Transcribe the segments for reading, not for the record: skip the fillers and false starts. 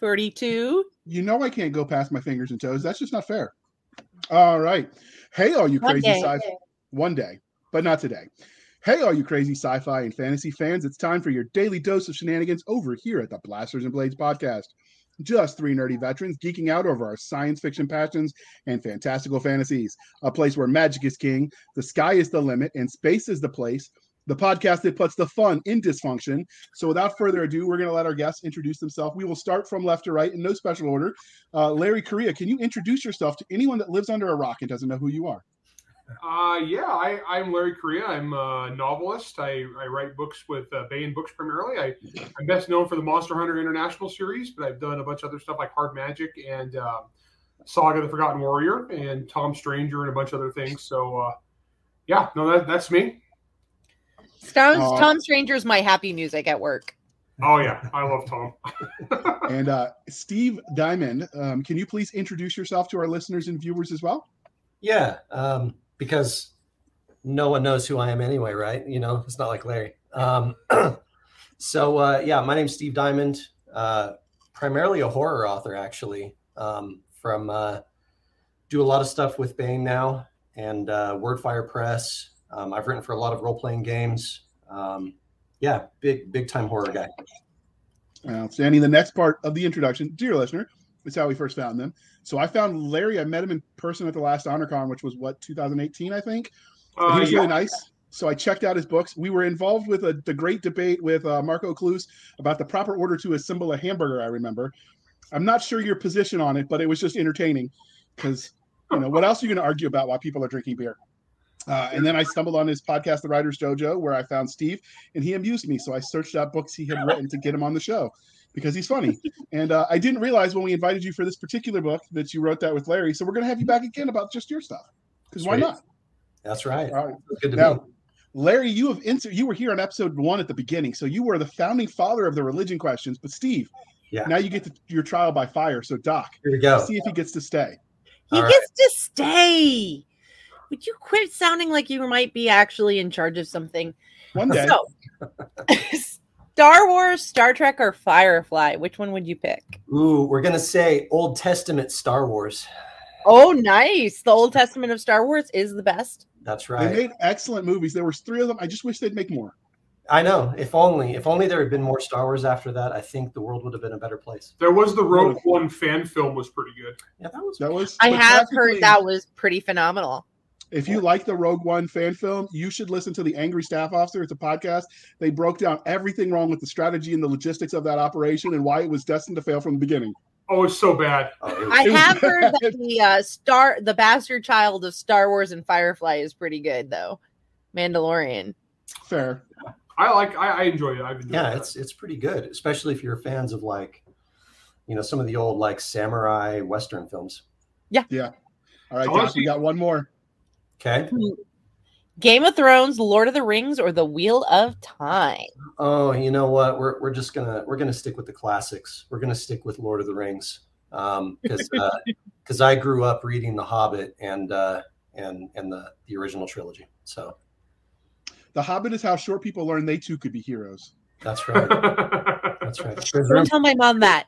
32. You know I can't go past my fingers and toes. That's just not fair. All right. Hey, all you crazy sci-fi. One day, but not today. Hey, all you crazy sci-fi and fantasy fans. It's time for your daily dose of shenanigans over here at the Blasters and Blades podcast. Just three nerdy veterans geeking out over our science fiction passions and fantastical fantasies. A place where magic is king, the sky is the limit, and space is the place. The podcast that puts the fun in dysfunction. So without further ado, we're going to let our guests introduce themselves. We will start from left to right in no special order. Larry Correia, can you introduce yourself to anyone that lives under a rock and doesn't know who you are? I'm Larry Correia. I'm a novelist. I write books with Baen Books primarily. I'm best known for the Monster Hunter International series, but I've done a bunch of other stuff like Hard Magic and Saga of the Forgotten Warrior and Tom Stranger and a bunch of other things. So, that's me. Tom Stranger is my happy music at work. Oh, yeah. I love Tom. And Steve Diamond, can you please introduce yourself to our listeners and viewers as well? Yeah, because no one knows who I am anyway, right? You know, it's not like Larry. My name's Steve Diamond, primarily a horror author, actually, do a lot of stuff with Baen now and Wordfire Press. I've written for a lot of role-playing games. Big-time horror guy. Outstanding. The next part of the introduction, dear listener, is how we first found them. So I found Larry. I met him in person at the last HonorCon, which was, 2018, I think? He was really nice. So I checked out his books. We were involved with the great debate with Marco Cluse about the proper order to assemble a hamburger, I remember. I'm not sure your position on it, but it was just entertaining because, what else are you going to argue about while people are drinking beer? And then I stumbled on his podcast, The Writer's Dojo, where I found Steve, and he amused me. So I searched out books he had written to get him on the show because he's funny. And I didn't realize when we invited you for this particular book that you wrote that with Larry. So we're going to have you back again about just your stuff because why not? That's right. All right. Good to now, Larry, you were here on episode 1 at the beginning. So you were the founding father of the religion questions. But Steve, now you get your trial by fire. So Doc, here we go. See if he gets to stay. Would you quit sounding like you might be actually in charge of something? One day. So, Star Wars, Star Trek, or Firefly? Which one would you pick? Ooh, we're going to say Old Testament Star Wars. Oh, nice. The Old Testament of Star Wars is the best. That's right. They made excellent movies. There was 3 of them. I just wish they'd make more. I know. If only there had been more Star Wars after that, I think the world would have been a better place. There was the Rogue One fan film was pretty good. Yeah, that was. I have heard that was pretty phenomenal. If you like the Rogue One fan film, you should listen to the Angry Staff Officer. It's a podcast. They broke down everything wrong with the strategy and the logistics of that operation and why it was destined to fail from the beginning. Oh, it's so bad. I have heard that the bastard child of Star Wars and Firefly is pretty good, though. Mandalorian. Fair. I enjoy it. I've enjoyed it. It's pretty good, especially if you're fans of some of the old samurai Western films. Yeah. Yeah. All right, Josh, we got one more. Okay. Game of Thrones, Lord of the Rings, or The Wheel of Time? Oh, you know what? We're gonna stick with the classics. We're gonna stick with Lord of the Rings because I grew up reading The Hobbit and the original trilogy. So, The Hobbit is how short people learn they too could be heroes. That's right. That's right. Don't tell my mom that.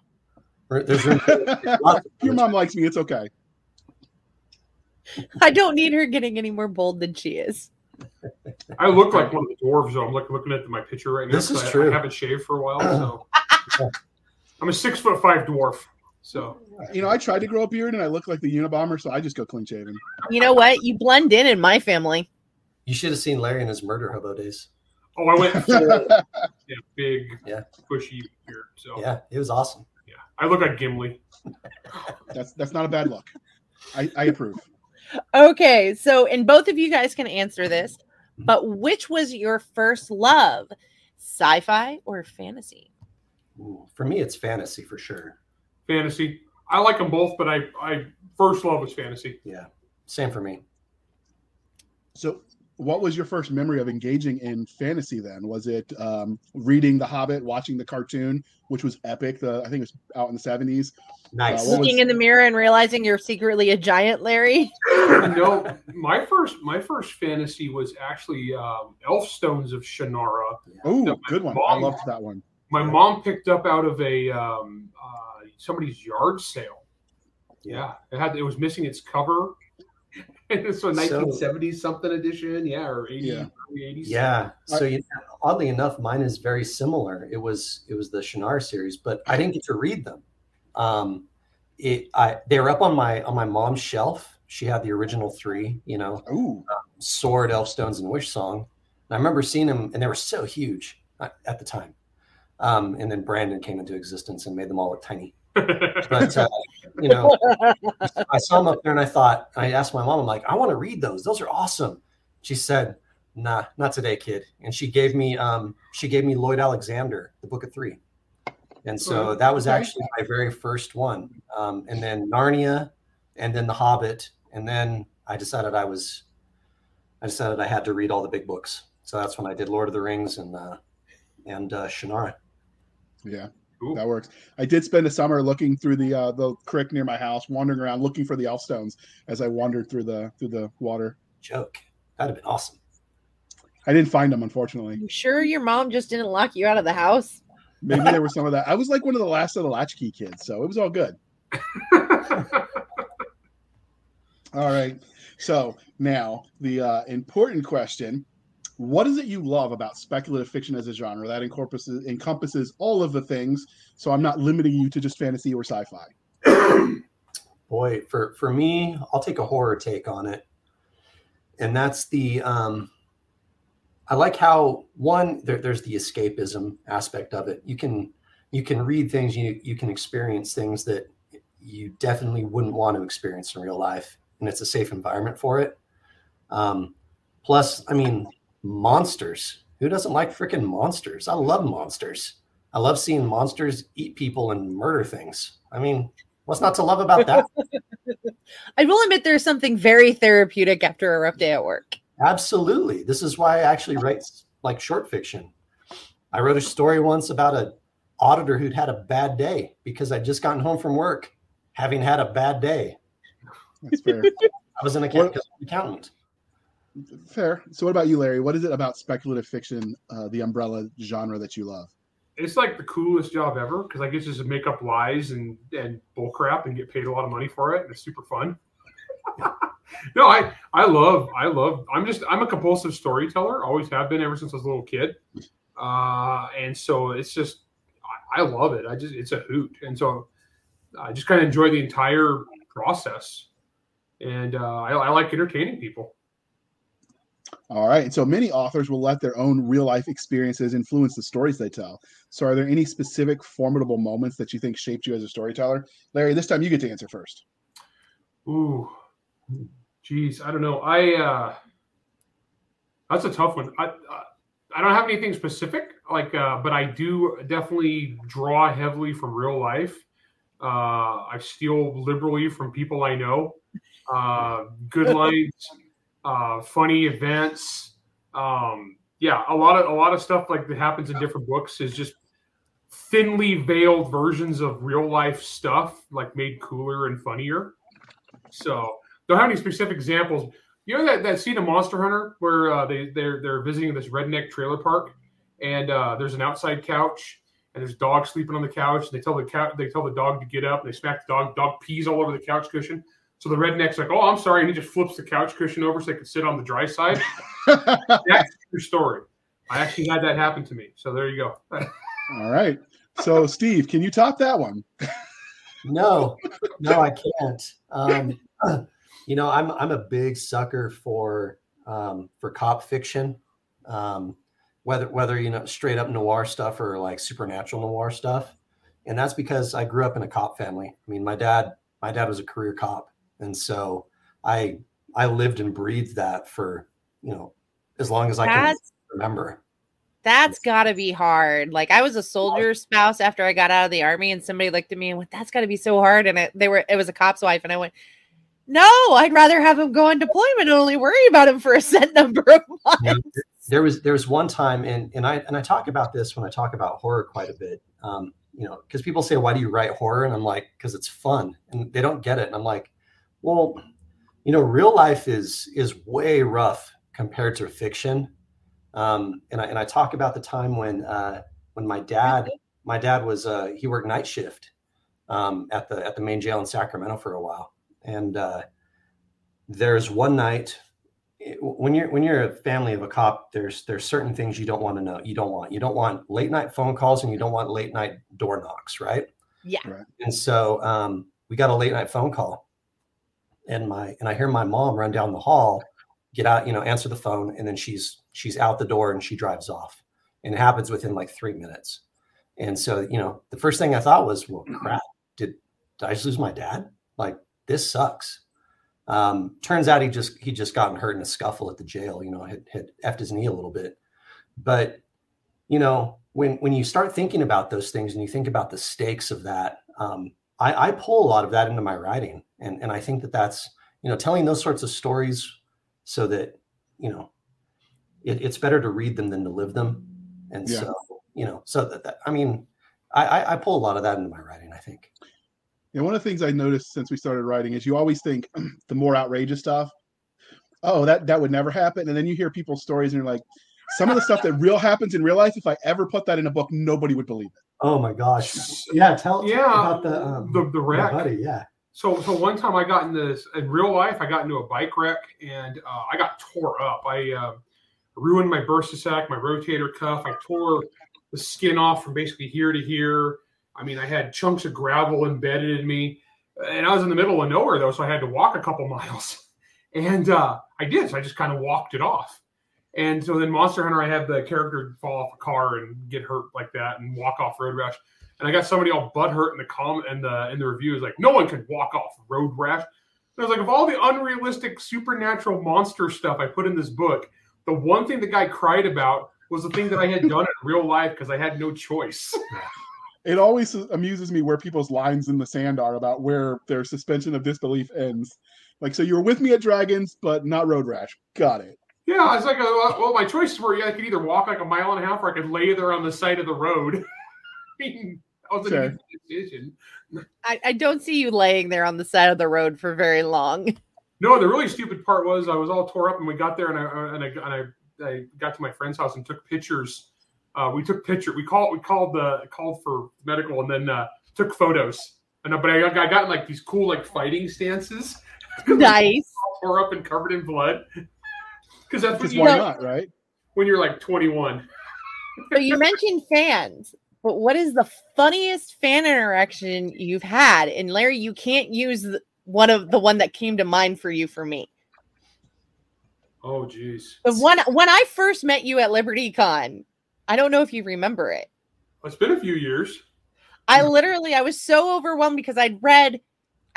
Your mom likes me. It's okay. I don't need her getting any more bold than she is. I look like one of the dwarves, though. I'm looking at my picture right now. This is true. I haven't shaved for a while, so I'm a 6'5" dwarf. So I tried to grow a beard and I look like the Unabomber, so I just go clean shaven. You know what? You blend in my family. You should have seen Larry in his murder hobo days. Oh, I went big, bushy beard. So yeah, it was awesome. Yeah, I look like Gimli. That's not a bad look. I approve. Okay, so and both of you guys can answer this, but which was your first love, sci-fi or fantasy? Ooh, for me, it's fantasy for sure. Fantasy. I like them both, but I first love was fantasy. Yeah, same for me. So what was your first memory of engaging in fantasy then? Was it reading The Hobbit, watching the cartoon, which was epic? I think it was out in the 70s. Nice. Looking in the mirror and realizing you're secretly a giant, Larry. No, my first fantasy was actually Elfstones of Shannara. Oh, good one. I loved that one. My mom picked up out of a somebody's yard sale. Yeah, it was missing its cover. It's a 1970s something edition, or 80s, early 80s. Yeah. So oddly enough, mine is very similar. It was the Shinar series, but I didn't get to read them. They were up on my mom's shelf. She had the original three, Sword, Elfstones, and Wish Song. And I remember seeing them, and they were so huge at the time. And then Brandon came into existence and made them all look tiny. But I saw them up there, and I asked my mom, I'm like, I want to read those. Those are awesome. She said, "Nah, not today, kid." And she gave me Lloyd Alexander, the Book of Three. And so that was actually my very first one. And then Narnia, and then The Hobbit, and then I decided I had to read all the big books. So that's when I did Lord of the Rings and Shannara. Yeah. Ooh. That works. I did spend a summer looking through the creek near my house, wandering around looking for the Elfstones as I wandered through the water. Joke. That'd have been awesome. I didn't find them, unfortunately. You sure your mom just didn't lock you out of the house? Maybe there was some of that. I was like one of the last of the latchkey kids, so it was all good. All right. So now the important question. What is it you love about speculative fiction as a genre that encompasses all of the things? So I'm not limiting you to just fantasy or sci-fi. Boy, for me, I'll take a horror take on it. And that's I like how there's the escapism aspect of it. You can read things, you can experience things that you definitely wouldn't want to experience in real life. And it's a safe environment for it. Plus, I mean, monsters. Who doesn't like freaking monsters? I love monsters. I love seeing monsters eat people and murder things. I mean, what's not to love about that? I will admit there's something very therapeutic after a rough day at work. Absolutely. This is why I actually write like short fiction. I wrote a story once about an auditor who'd had a bad day because I'd just gotten home from work having had a bad day. That's fair. I was an accountant. Fair. So what about you, Larry? What is it about speculative fiction, the umbrella genre, that you love? It's like the coolest job ever, because I get to just make up lies and bull crap and get paid a lot of money for it. And it's super fun. No, I'm a compulsive storyteller. Always have been ever since I was a little kid. And so it's just, I love it. It's a hoot. And so I just kind of enjoy the entire process. And I like entertaining people. All right. And so many authors will let their own real life experiences influence the stories they tell. So are there any specific formidable moments that you think shaped you as a storyteller? Larry, this time you get to answer first. Ooh, geez. I don't know. That's a tough one. I don't have anything specific, but I do definitely draw heavily from real life. I steal liberally from people I know. Good lines. Funny events, a lot of stuff like that happens in different books is just thinly veiled versions of real life stuff, like made cooler and funnier. So don't have any specific examples. You know that scene in Monster Hunter where they're visiting this redneck trailer park, and there's an outside couch and there's dogs sleeping on the couch. And they tell the dog to get up. And they smack the dog. Dog pees all over the couch cushion. So the redneck's like, "Oh, I'm sorry," and he just flips the couch cushion over so they could sit on the dry side. That's your story. I actually had that happen to me. So there you go. All right. So Steve, can you top that one? No, I can't. I'm a big sucker for cop fiction, whether straight up noir stuff or like supernatural noir stuff, and that's because I grew up in a cop family. I mean, my dad was a career cop. And so I lived and breathed that for, as long as I can remember. That's got to be hard. Like, I was a soldier spouse after I got out of the Army, and somebody looked at me and went, "That's got to be so hard." And it was a cop's wife. And I went, "No, I'd rather have him go on deployment and only worry about him for a set number of months." Yeah, there was one time, and I talk about this when I talk about horror quite a bit, because people say, "Why do you write horror?" And I'm like, "Because it's fun," and they don't get it. And I'm like, well, real life is way rough compared to fiction. And I talk about the time when my dad was he worked night shift, at the main jail in Sacramento for a while. And there's one night when you're a family of a cop, there's certain things you don't want to know. You don't want late night phone calls, and you don't want late night door knocks. Right. Yeah. Right. And so we got a late night phone call, and I hear my mom run down the hall, get out, answer the phone. And then she's out the door and she drives off, and it happens within like 3 minutes. And so, the first thing I thought was, well, crap, did I just lose my dad? Like, this sucks. Turns out he just gotten hurt in a scuffle at the jail, had effed his knee a little bit. But, when you start thinking about those things and you think about the stakes of that, I pull a lot of that into my writing. And I think that's, telling those sorts of stories so that, it's better to read them than to live them. And yeah. So, I pull a lot of that into my writing, I think. And one of the things I noticed since we started writing is you always think the more outrageous stuff, oh, that would never happen. And then you hear people's stories and you're like, some of the stuff that happens in real life, if I ever put that in a book, nobody would believe it. Oh my gosh. Yeah, tell about the wreck. Buddy, yeah. So one time I got into a bike wreck, and I got tore up. I ruined my bursa sac, my rotator cuff. I tore the skin off from basically here to here. I mean, I had chunks of gravel embedded in me, and I was in the middle of nowhere, though, so I had to walk a couple miles, and I did. So I just kind of walked it off. And so then Monster Hunter, I had the character fall off a car and get hurt like that and walk off road rash. And I got somebody all butthurt in the comment and in the review is like, no one could walk off road rash. And I was like, of all the unrealistic supernatural monster stuff I put in this book, the one thing the guy cried about was the thing that I had done in real life because I had no choice. It always amuses me where people's lines in the sand are about where their suspension of disbelief ends. Like, so you were with me at Dragons, but not road rash. Got it. Yeah, it's like, well, my choices were I could either walk like a mile and a half, or I could lay there on the side of the road. I mean, that was a decision. I don't see you laying there on the side of the road for very long. No, the really stupid part was I was all tore up, and we got there, and I got to my friend's house and took pictures. We called for medical, and then took photos. And but I got in like these cool like fighting stances. Nice. All tore up and covered in blood. Because that's just why not, right? When you're like 21. So you mentioned fans, but what is the funniest fan interaction you've had? And Larry, you can't use one that came to mind for me. Oh, geez. The one when I first met you at LibertyCon. I don't know if you remember it. It's been a few years. I was so overwhelmed because I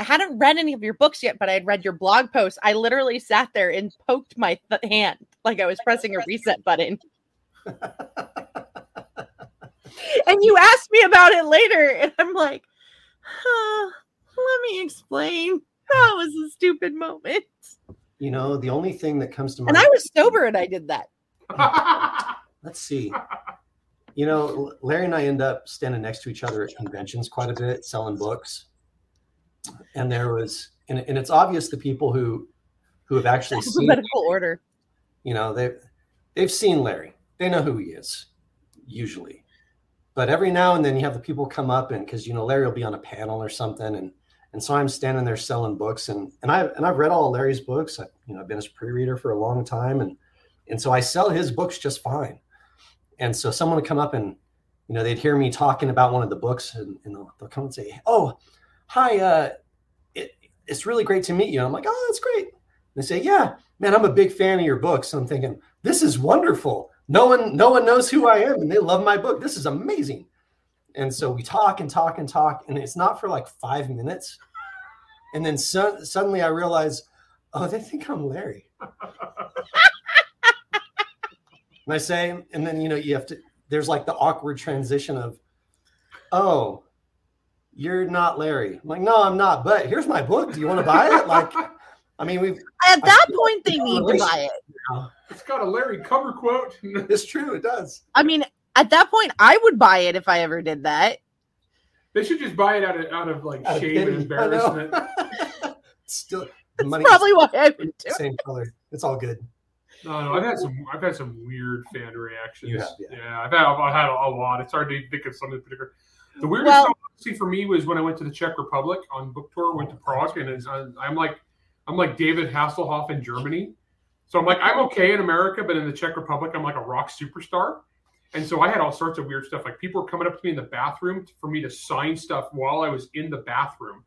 hadn't read any of your books yet, but I'd read your blog posts. I literally sat there and poked my hand like I was pressing a reset button. And you asked me about it later, and I'm like, let me explain. That was a stupid moment. The only thing that comes to mind... And I was sober and I did that. Let's see. Larry and I end up standing next to each other at conventions quite a bit, selling books. And and it's obvious the people who have actually seen medical order. They've seen Larry. They know who he is, usually. But every now and then you have the people come up, and because Larry will be on a panel or something, and so I'm standing there selling books, and I've read all Larry's books. I've been his pre-reader for a long time, and so I sell his books just fine. And so someone would come up and, they'd hear me talking about one of the books, and they'll come and say, oh, hi, it's really great to meet you. And I'm like, oh, that's great. And they say, yeah, man, I'm a big fan of your books. And I'm thinking, this is wonderful. No one knows who I am, and they love my book. This is amazing. And so we talk and talk and talk, and it's not for like 5 minutes. And then suddenly I realize, oh, they think I'm Larry. And I say, and then, there's like the awkward transition of, oh, you're not Larry. I'm like, no, I'm not. But here's my book. Do you want to buy it? Like, I mean, at that point, they need to buy it. It's got a Larry cover quote. It's true. It does. I mean, at that point, I would buy it if I ever did that. They should just buy it out of like shame and embarrassment. Still, the money. That's probably why I would do same color. It's all good. No, I've had some weird fan reactions. Yeah, I've had a lot. It's hard to think of something in particular. The weirdest thing for me was when I went to the Czech Republic on book tour, went to Prague, and it's, I'm like David Hasselhoff in Germany. So I'm like, I'm okay in America, but in the Czech Republic, I'm like a rock superstar. And so I had all sorts of weird stuff. Like people were coming up to me in the bathroom for me to sign stuff while I was in the bathroom.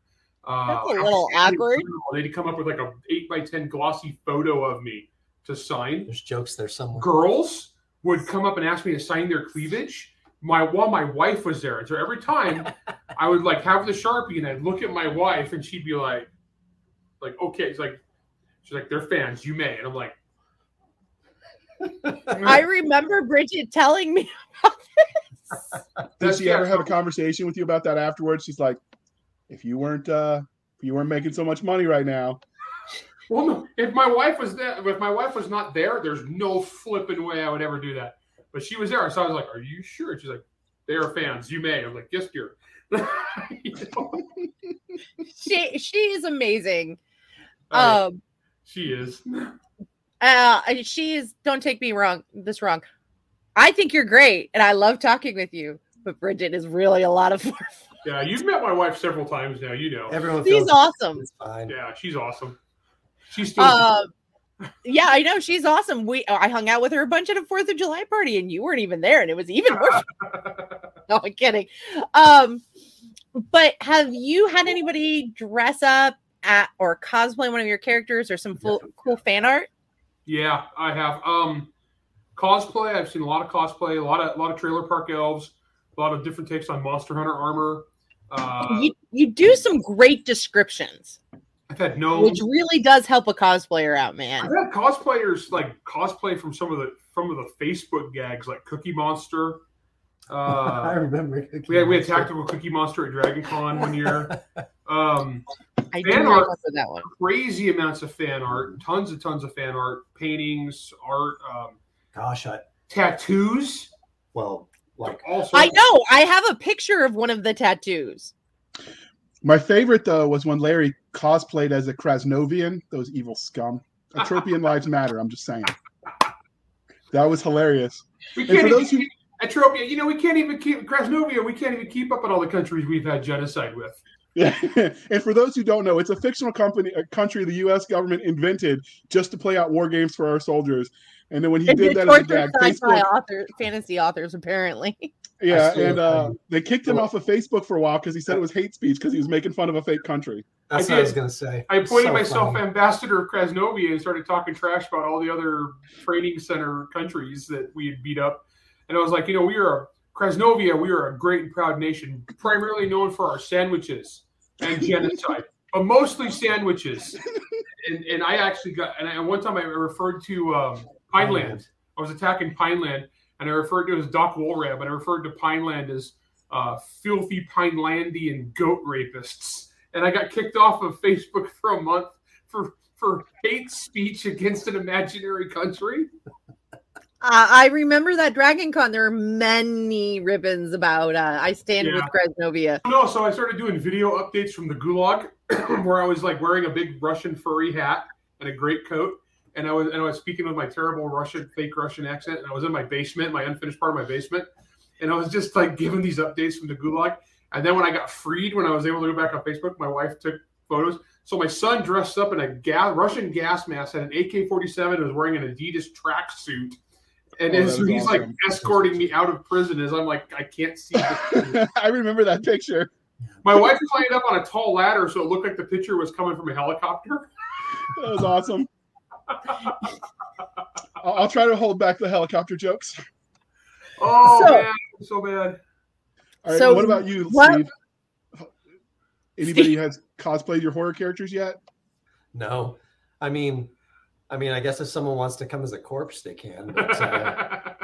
That's a little awkward. They'd come up with like a 8x10 glossy photo of me to sign. There's jokes there somewhere. Girls would come up and ask me to sign their cleavage while my wife was there. And so every time I would like have the Sharpie and I'd look at my wife and she'd be like, okay. It's like, she's like, they're fans, you may. And I'm like. I remember Bridget telling me about this. Did she ever have a conversation with you about that afterwards? She's like, if you weren't making so much money right now. Well, no, if my wife was not there, there's no flipping way I would ever do that. But she was there. So I was like, are you sure? And she's like, they're fans, you may. I'm like, yes, dear. You know? She is amazing. She is. She is. Don't take me wrong. I think you're great, and I love talking with you. But Bridget is really a lot of fun. Yeah, you've met my wife several times now. You know, everyone. She's awesome. It's fine. Yeah, she's awesome. She's still. Yeah, I know she's awesome. I hung out with her a bunch at a 4th of July party, and you weren't even there, and it was even worse. No, I'm kidding. But have you had anybody dress up at or cosplay one of your characters or some cool fan art? Yeah, I have. Cosplay, I've seen a lot of cosplay, a lot of trailer park elves, a lot of different takes on Monster Hunter armor. You do some great descriptions. I've had no... Which really does help a cosplayer out, man. I've had cosplayers, like, cosplay from some of the Facebook gags, like Cookie Monster. I remember Cookie we had Tactical Cookie Monster at Dragon Con one year. I fan art, that one. Crazy amounts of fan art, tons of fan art, paintings, art, tattoos. Well, like also, I know I have a picture of one of the tattoos. My favorite though was when Larry cosplayed as a Krasnovian, those evil scum. Atropian lives matter. I'm just saying, that was hilarious. We can't even Atropia. You know, we can't even keep Krasnovia. We can't even keep up in all the countries we've had genocide with. Yeah, and for those who don't know, it's a fictional country the U.S. government invented just to play out war games for our soldiers. And then when he did that as a gag, fantasy authors apparently. Yeah, and they kicked him off of Facebook for a while because he said it was hate speech because he was making fun of a fake country. That's what I was going to say. I appointed myself ambassador of Krasnovia and started talking trash about all the other training center countries that we had beat up. And I was like, you know, we are a great and proud nation, primarily known for our sandwiches and genocide, but mostly sandwiches. And I actually got, and one time I referred to Pineland. I was attacking Pineland, and I referred to it as Doc Wolrab, and I referred to Pineland as filthy Pinelandian goat rapists. And I got kicked off of Facebook for a month for hate speech against an imaginary country. I remember that Dragon Con. There are many ribbons about I stand with Krasnovia. No, so I started doing video updates from the gulag, where I was like wearing a big Russian furry hat and a great coat, and I was speaking with my terrible fake Russian accent, and I was in my basement, my unfinished part of my basement, and I was just like giving these updates from the gulag. And then when I got freed, when I was able to go back on Facebook, my wife took photos. So my son dressed up in a Russian gas mask, had an AK-47, and was wearing an Adidas tracksuit. And he's awesome. Like escorting me out of prison as I'm like, I can't see this. I remember that picture. My wife climbed up on a tall ladder, so it looked like the picture was coming from a helicopter. That was awesome. I'll try to hold back the helicopter jokes. Oh, man. So bad. All right, so what about you, Steve? Anybody has cosplayed your horror characters yet? No. I mean, I guess if someone wants to come as a corpse, they can. But,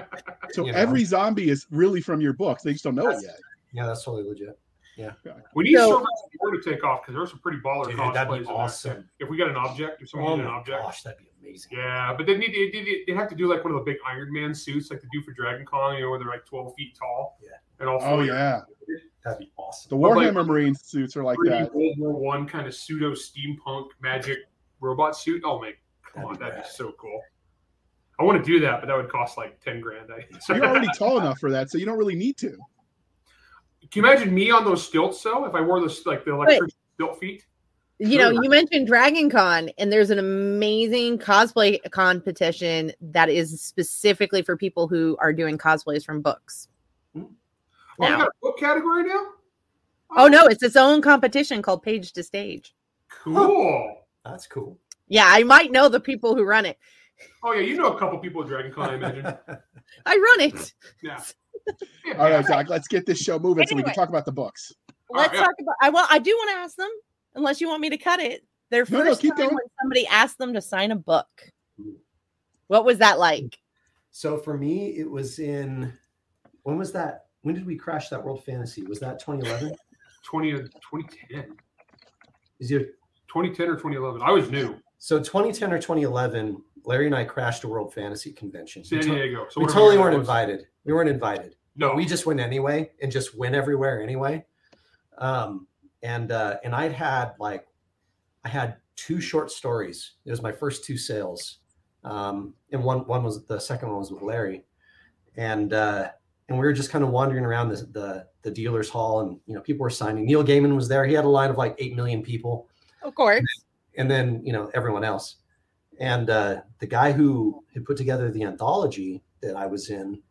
so every zombie is really from your book. They just don't know it yet. Yeah, that's totally legit. Yeah. We need Servants of War to take off because there's some pretty baller cosplays. That'd be awesome. If we got an object, if someone did an object. Gosh, that'd be amazing. Yeah, but they have to do like one of the big Iron Man suits like they do for Dragon Con, you know, where they're like 12 feet tall. Yeah. And that'd be awesome. The Warhammer Marine suits are like that. World War I kind of pseudo steampunk magic robot suit. Oh, man. Come on, that'd be so cool. I want to do that, but that would cost like $10,000. So you're already tall enough for that, so you don't really need to. Can you imagine me on those stilts though? If I wore those, like the electric stilt feet. You know, you mentioned Dragon Con, and there's an amazing cosplay competition that is specifically for people who are doing cosplays from books. Oh, we got a book category now? Oh, no, it's its own competition called Page to Stage. Cool. Huh. That's cool. Yeah, I might know the people who run it. Oh, yeah, you know a couple people at Dragon Con, I imagine. I run it. Yeah. All right, Doc, let's get this show moving so we can talk about the books. Let's talk about I do want to ask them. Unless you want me to cut it, their first time when somebody asked them to sign a book. What was that like? So for me, it was in, when was that? When did we crash that World Fantasy? Was that 2011? 2010. Is it 2010 or 2011? I was new. So 2010 or 2011, Larry and I crashed a World Fantasy convention. San Diego. So we totally weren't invited. We weren't invited. No. We just went anyway and just went everywhere anyway. And I'd had I had two short stories. It was my first two sales. And one was, the second one was with Larry. And we were just kind of wandering around the dealer's hall, and, you know, people were signing. Neil Gaiman was there. He had a line of like 8 million people. Of course. And then, you know, everyone else. And, the guy who had put together the anthology that I was in,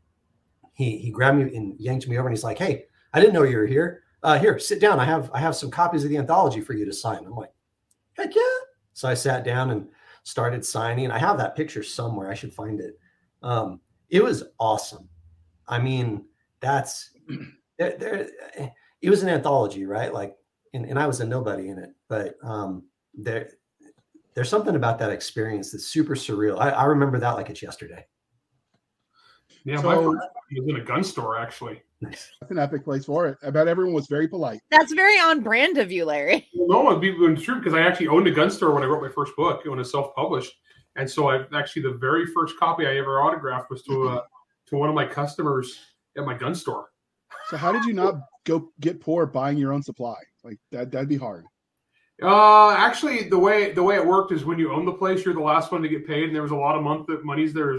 he grabbed me and yanked me over, and he's like, "Hey, I didn't know you were here. Here, sit down. I have some copies of the anthology for you to sign." I'm like, "Heck yeah." So I sat down and started signing. I have that picture somewhere. I should find it. It was awesome. I mean, it was an anthology, right? Like, and I was a nobody in it, but there's something about that experience that's super surreal. I remember that like it's yesterday. Yeah, so, my first time was in a gun store, actually. Nice. That's an epic place for it. I bet everyone was very polite. That's very on brand of you, Larry. Well, no, it's true, because I actually owned a gun store when I wrote my first book. It was self-published. And so I actually, the very first copy I ever autographed was to one of my customers at my gun store. So how did you not go get poor buying your own supply? Like that'd be hard. Actually, the way it worked is when you own the place, you're the last one to get paid. And there was a lot of months where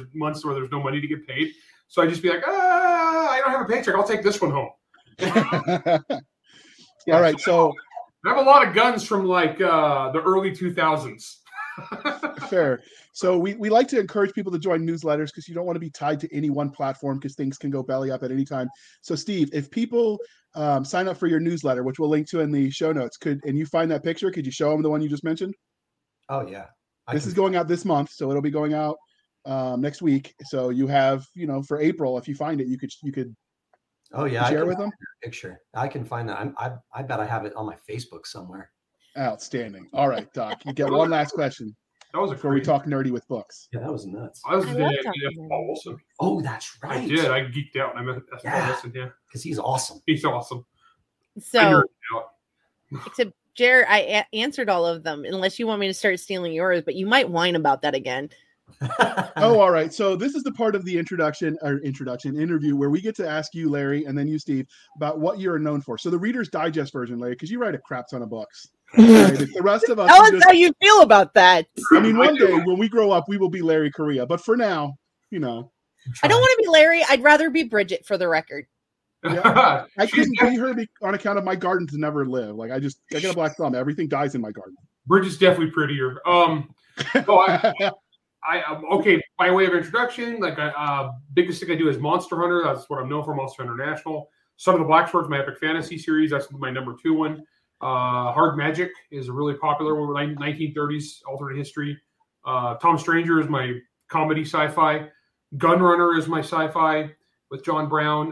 there's no money to get paid. So I'd just be like, I don't have a paycheck. I'll take this one home. Yeah, all right. So I have a lot of guns from like the early 2000s. Fair. So we like to encourage people to join newsletters, because you don't want to be tied to any one platform, because things can go belly up at any time. So Steve, if people sign up for your newsletter, which we'll link to in the show notes, and you find that picture, could you show them the one you just mentioned? Oh yeah. This is going out this month, so it'll be going out next week. So you have, for April, if you find it, you could. Oh yeah, share with them. Picture. I can find that. I bet I have it on my Facebook somewhere. Outstanding. All right, Doc. You get one last question. That was before we talk nerdy with books. Yeah, that was nuts. I was the day at Paul Wilson. Oh, that's right. I did. I geeked out. And I met Paul Wilson. Yeah, because he's awesome. He's awesome. So, except Jer, I answered all of them. Unless you want me to start stealing yours, but you might whine about that again. Oh, all right. So this is the part of the interview where we get to ask you, Larry, and then you, Steve, about what you're known for. So the Reader's Digest version, Larry, because you write a crap ton of books. Okay, the rest of us. Tell us how you feel about that. I mean, one day when we grow up, we will be Larry Correia. But for now, I don't want to be Larry. I'd rather be Bridget, for the record. Yeah. I couldn't be her on account of my garden to never live. Like I got a black thumb. Everything dies in my garden. Bridget's definitely prettier. Okay, by way of introduction, biggest thing I do is Monster Hunter. That's what I'm known for, Monster Hunter International. Son of the Black Swords, my epic fantasy series. That's my number 2 one. Hard Magic is a really popular one, 1930s alternate history. Tom Stranger is my comedy sci-fi. Gunrunner is my sci-fi with John Brown.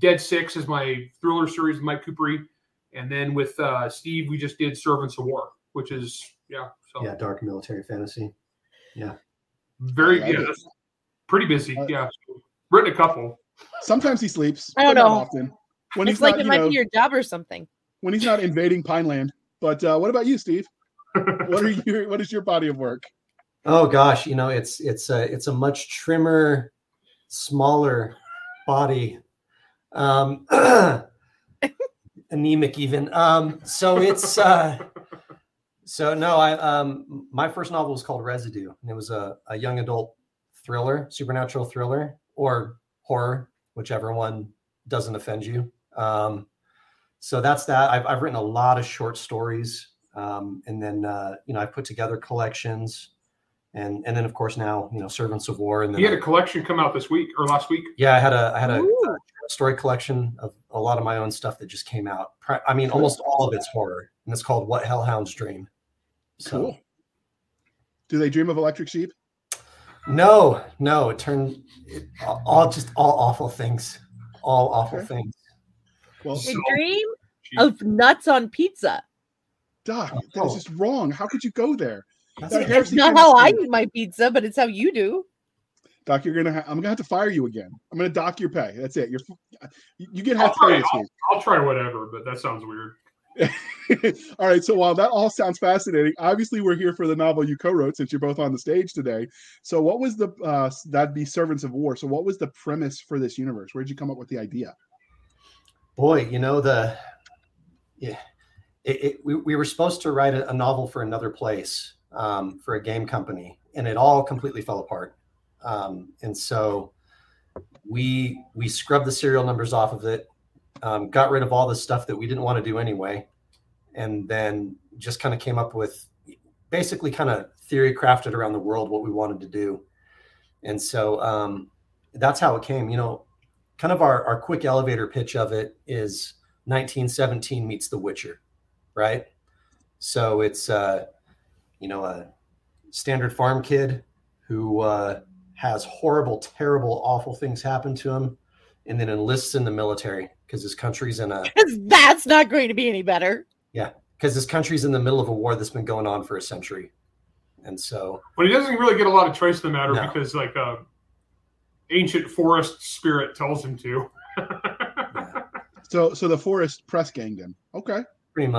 Dead Six is my thriller series with Mike Coopery. And then with Steve, we just did Servants of War, which is, dark military fantasy. Yeah. That's pretty busy. Yeah. Written a couple. Sometimes he sleeps. I don't know. Often. When it's might be your job or something. When he's not invading Pineland. But what about you, Steve? What is your body of work? Oh gosh, it's a much trimmer, smaller body. Anemic even. So it's my first novel was called Residue, and it was a young adult supernatural thriller or horror, whichever one doesn't offend you. So that's that. I've written a lot of short stories. And then, you know, I've put together collections and then of course now, you know, Servants of War. And then you had a collection come out this week or last week. Yeah. I had a story collection of a lot of my own stuff that just came out. I mean, almost all of it's horror, and it's called What Hellhounds Dream. So cool. Do they dream of electric sheep? No, all awful things. Well, dream of nuts on pizza. Doc, that is just wrong. How could you go there? That's not how I eat my pizza, but it's how you do. Doc, I'm gonna have to fire you again. I'm gonna dock your pay. That's it. You get half pay this week. I'll try whatever, but that sounds weird. All right, so while that all sounds fascinating, obviously we're here for the novel you co-wrote since you're both on the stage today. So what was the that'd be Servants of War. So what was the premise for this universe? Where did you come up with the idea? Boy, you know, we were supposed to write a novel for another place, for a game company, and it all completely fell apart. And so we scrubbed the serial numbers off of it. Got rid of all the stuff that we didn't want to do anyway, and then just kind of came up with basically kind of theory crafted around the world what we wanted to do. And so that's how it came. You know, kind of our quick elevator pitch of it is 1917 meets The Witcher, right? So it's, you know, a standard farm kid who has horrible, terrible, awful things happen to him, and then enlists in the military because his country's in a... That's not going to be any better. Yeah, because his country's in the middle of a war that's been going on for a century. And so... But he doesn't really get a lot of choice in the matter because, like, ancient forest spirit tells him to. Yeah. So the forest press ganged him. Okay. Pretty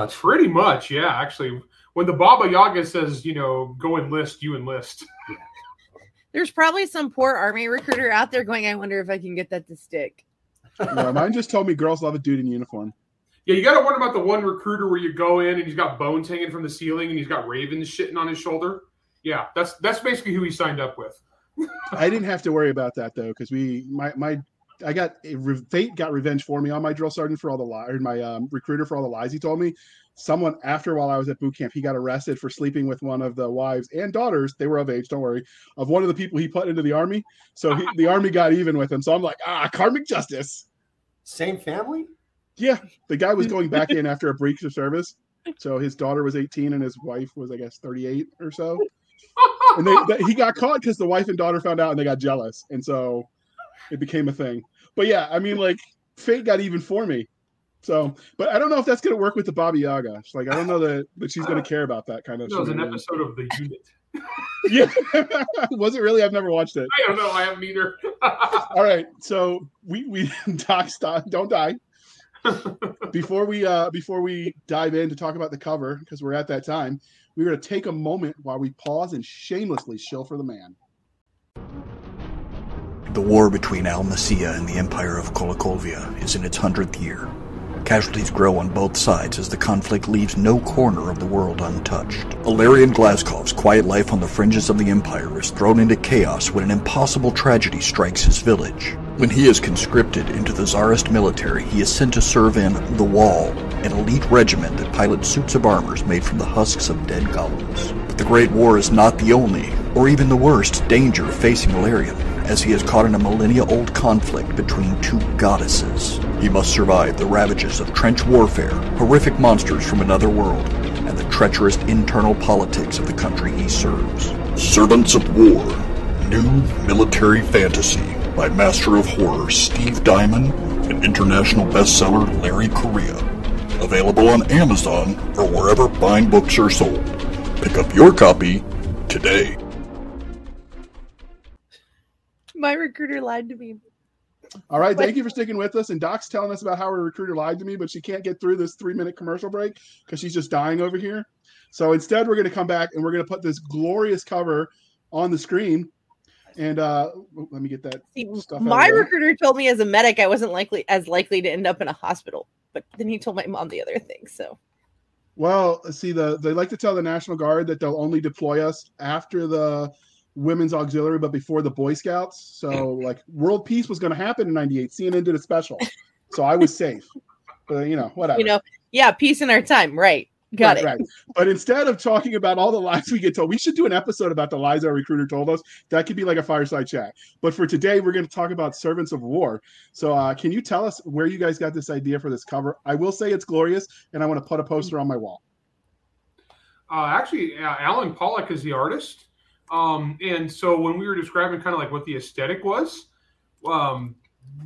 much, yeah, actually. When the Baba Yaga says, you know, go enlist, you enlist. Yeah. There's probably some poor army recruiter out there going, I wonder if I can get that to stick. No, mine just told me girls love a dude in uniform. Yeah, you got to wonder about the one recruiter where you go in and he's got bones hanging from the ceiling and he's got ravens shitting on his shoulder. Yeah, that's basically who he signed up with. I didn't have to worry about that though, because fate got revenge for me on my drill sergeant for all the lies, or my recruiter for all the lies he told me. Someone while I was at boot camp, he got arrested for sleeping with one of the wives and daughters. They were of age, don't worry, of one of the people he put into the army. So the army got even with him. So I'm like, karmic justice. Same family? Yeah. The guy was going back in after a breach of service. So his daughter was 18 and his wife was, I guess, 38 or so. And he got caught because the wife and daughter found out and they got jealous. And so it became a thing. But yeah, I mean, like, fate got even for me. So, but I don't know if that's going to work with the Baba Yaga. She's like, I don't know that she's going to care about that kind of. It was an episode of The Unit. Yeah, was it really? I've never watched it. I don't know. I haven't either. All right, so we Doc, stop, don't die. Before we dive in to talk about the cover, because we're at that time, we're going to take a moment while we pause and shamelessly shill for the man. The war between Al-Masiyah and the Empire of Kolokovia is in its 100th year. Casualties grow on both sides as the conflict leaves no corner of the world untouched. Alarian Glaskov's quiet life on the fringes of the Empire is thrown into chaos when an impossible tragedy strikes his village. When he is conscripted into the Tsarist military, he is sent to serve in The Wall, an elite regiment that pilots suits of armors made from the husks of dead goblins. But the Great War is not the only, or even the worst, danger facing Alarian, as he is caught in a millennia-old conflict between two goddesses. He must survive the ravages of trench warfare, horrific monsters from another world, and the treacherous internal politics of the country he serves. Servants of War, new military fantasy by master of horror Steve Diamond and international bestseller Larry Correia. Available on Amazon or wherever Baen Books are sold. Pick up your copy today. My recruiter lied to me. All right. Thank you for sticking with us. And Doc's telling us about how her recruiter lied to me, but she can't get through this 3-minute commercial break because she's just dying over here. So instead, we're going to come back and we're going to put this glorious cover on the screen. And let me get that stuff out. My recruiter told me as a medic, I wasn't likely to end up in a hospital. But then he told my mom the other thing. So. Well, see, they like to tell the National Guard that they'll only deploy us after the Women's Auxiliary, but before the Boy Scouts. So, like, world peace was going to happen in 98. CNN did a special. So I was safe. you know, whatever. You know, yeah, peace in our time, right? Got it. Right. But instead of talking about all the lies we get told, we should do an episode about the lies our recruiter told us. That could be like a fireside chat. But for today, we're going to talk about Servants of War. So can you tell us where you guys got this idea for this cover? I will say it's glorious, and I want to put a poster on my wall. Actually, Alan Pollack is the artist. And so when we were describing kind of like what the aesthetic was,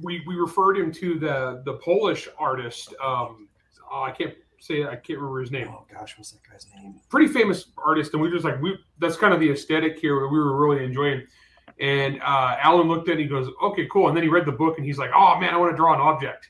we referred him to the Polish artist. I can't remember his name. Oh gosh, what's that guy's name? Pretty famous artist, and we were just like, that's kind of the aesthetic here that we were really enjoying. And Alan looked at it and he goes, okay, cool. And then he read the book and he's like, oh man, I want to draw an object.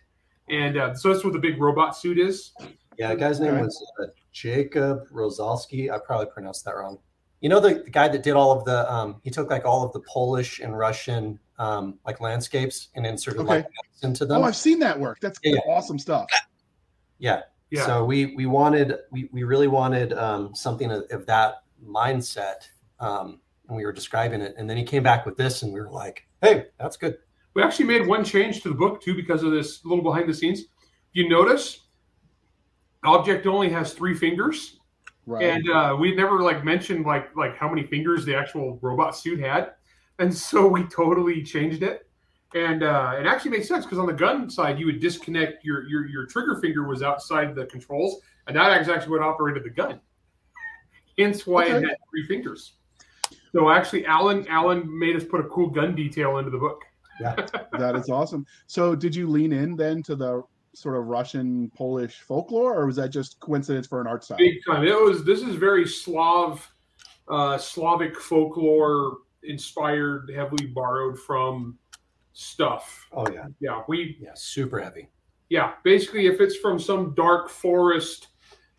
And so that's what the big robot suit is. Yeah, the guy's name was Jacob Rosalski. I probably pronounced that wrong. You know, the guy that did all of the he took like all of the Polish and Russian like landscapes and inserted like into them. Oh, I've seen that work. That's awesome stuff. Yeah. Yeah. So we really wanted something of that mindset, and we were describing it. And then he came back with this, and we were like, hey, that's good. We actually made one change to the book, too, because of this little behind the scenes. You notice object only has 3 fingers. Right. And we never like mentioned like how many fingers the actual robot suit had. And so we totally changed it. And it actually makes sense because on the gun side, you would disconnect your trigger finger was outside the controls, and that is actually what operated the gun. Hence why it had 3 fingers. So actually, Alan made us put a cool gun detail into the book. Yeah, that is awesome. So did you lean in then to the sort of Russian Polish folklore, or was that just coincidence for an art style? Big time. This is very Slavic folklore inspired, heavily borrowed from stuff. Oh yeah. Yeah. Super heavy. Yeah. Basically, if it's from some dark forest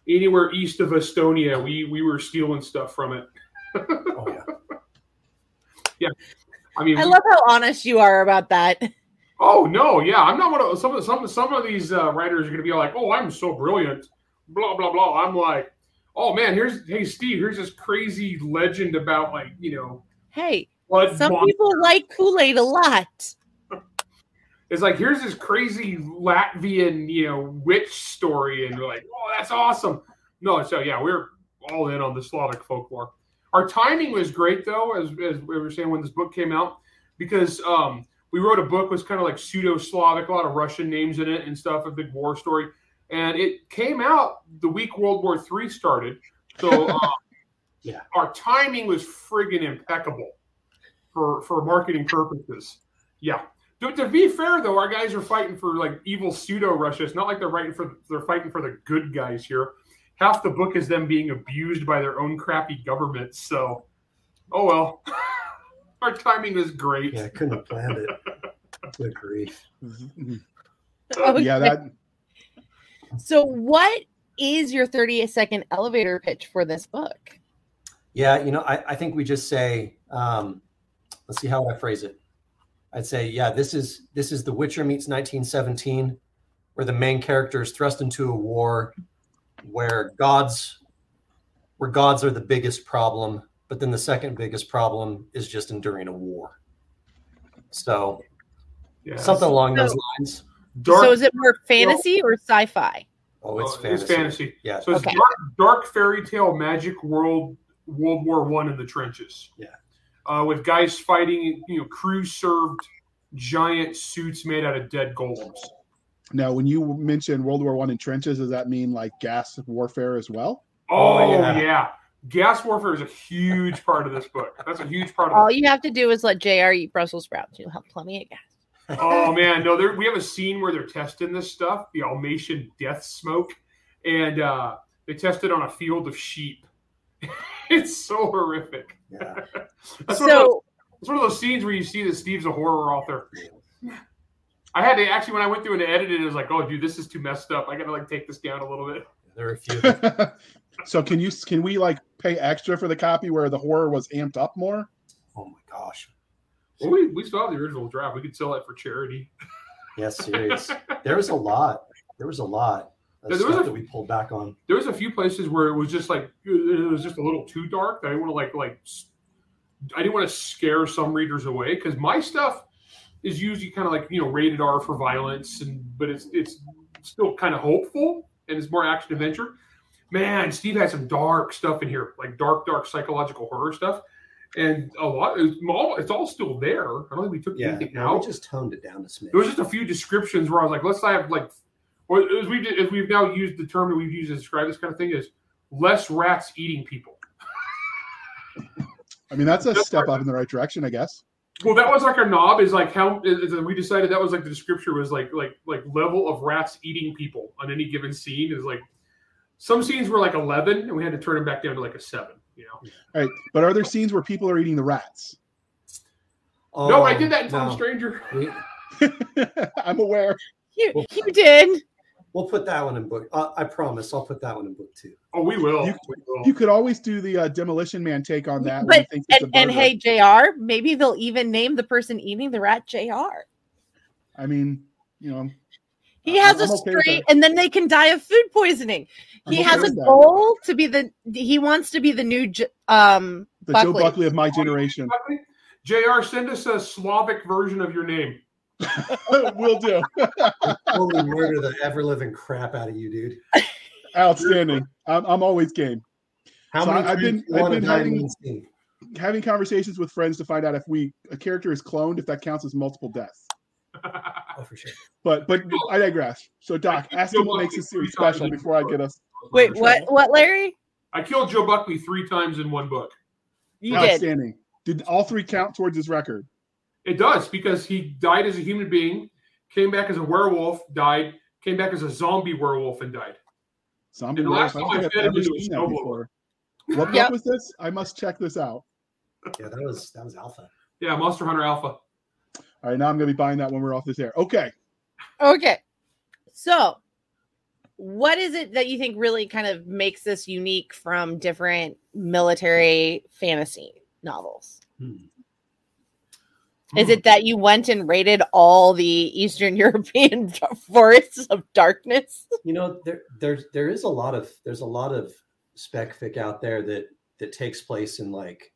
anywhere east of Estonia, we were stealing stuff from it. Oh yeah. Yeah. I mean, I love how honest you are about that. Oh no, yeah. I'm not one of some of these writers are gonna be like, oh, I'm so brilliant, blah, blah, blah. I'm like, oh man, hey Steve, here's this crazy legend about like, you know, hey, some monster. People like Kool-Aid a lot. It's like, here's this crazy Latvian, you know, witch story, and we're like, oh, that's awesome. No, so yeah, we're all in on the Slavic folklore. Our timing was great, though, as we were saying when this book came out, because we wrote a book that was kind of like pseudo-Slavic, a lot of Russian names in it and stuff, a big war story, and it came out the week World War III started. So yeah, our timing was friggin' impeccable for marketing purposes. Yeah. To be fair, though, our guys are fighting for like evil pseudo Russia. It's not like they're fighting for the good guys here. Half the book is them being abused by their own crappy government. So, oh well, our timing is great. Yeah, I couldn't have planned it. Good grief. Okay. Yeah, that. So, what is your 30-second elevator pitch for this book? Yeah, you know, I think we just say, let's see how I phrase it. I'd say, yeah, this is The Witcher meets 1917, where the main character is thrust into a war where gods are the biggest problem, but then the second biggest problem is just enduring a war. So something along those lines. So is it more fantasy or sci-fi? Oh, it's fantasy. It's fantasy. Yeah. So it's dark fairy tale magic world, World War I in the trenches. Yeah. With guys fighting, you know, crew-served giant suits made out of dead golems. Now, when you mention World War I in trenches, does that mean like gas warfare as well? Oh, yeah. Gas warfare is a huge part of this book. That's a huge part of it. All you have to do is let JR eat Brussels sprouts. You'll have plenty of gas. Oh, man. No, we have a scene where they're testing this stuff, the Almatian death smoke, and they test it on a field of sheep. It's so horrific. Yeah. It's one of those scenes where you see that Steve's a horror author. I had to when I went through and edited it, it was like, oh, dude, this is too messed up. I got to like take this down a little bit. There are a few. So can we like pay extra for the copy where the horror was amped up more? Oh my gosh. Well, we still have the original draft. We could sell it for charity. Yes, yeah, serious. There was a lot. That we pulled back on. There was a few places where it was just like it was just a little too dark. That I didn't want to I didn't want to scare some readers away because my stuff is usually kind of like, you know, rated R for violence, and but it's still kind of hopeful, and it's more action adventure. Man, Steve had some dark stuff in here, like dark psychological horror stuff. And a lot, it's all still there. I don't think we took anything out. We just toned it down a smidge. There was just a few descriptions where I was like, let's have, like, or as we've now used the term that we've used to describe this kind of thing, is less rats eating people. I mean, that's a step out in the right direction, I guess. Well, that was like a knob, is like how we decided that was like the description was like level of rats eating people on any given scene. Is like some scenes were like 11, and we had to turn them back down to like a 7. You know. All right, but are there scenes where people are eating the rats? No, I did that in Tom Stranger. I'm aware. You did. We'll put that one in book. I promise, I'll put that one in book 2. Oh, we will. You could always do the Demolition Man take on that. But, and hey, J.R., maybe they'll even name the person eating the rat J.R. I mean, you know, he has a streak, and then they can die of food poisoning. He has a goal to be he wants to be the new the Buckley. Joe Buckley of my generation. J.R., send us a Slavic version of your name. Will do. We'll totally murder the ever-living crap out of you, dude. Outstanding. I'm always game. I've been having conversations with friends to find out if a character is cloned, if that counts as multiple deaths. Oh, for sure. But I digress. So, Doc, ask him what makes this series special before I get us. Wait, what, Larry? I killed Joe Buckley 3 times in 1 book. You Outstanding. Did all 3 count towards his record? It does, because he died as a human being, came back as a werewolf, died, came back as a zombie werewolf, and died. Zombie and werewolf. Last time I fed him into a snowblower. What book was this? I must check this out. Yeah, that was Alpha. Yeah, Monster Hunter Alpha. All right, now I'm going to be buying that when we're off this air. Okay. So, what is it that you think really kind of makes this unique from different military fantasy novels? Is it that you went and raided all the Eastern European forests of darkness? You know, there's a lot of spec fic out there that takes place in like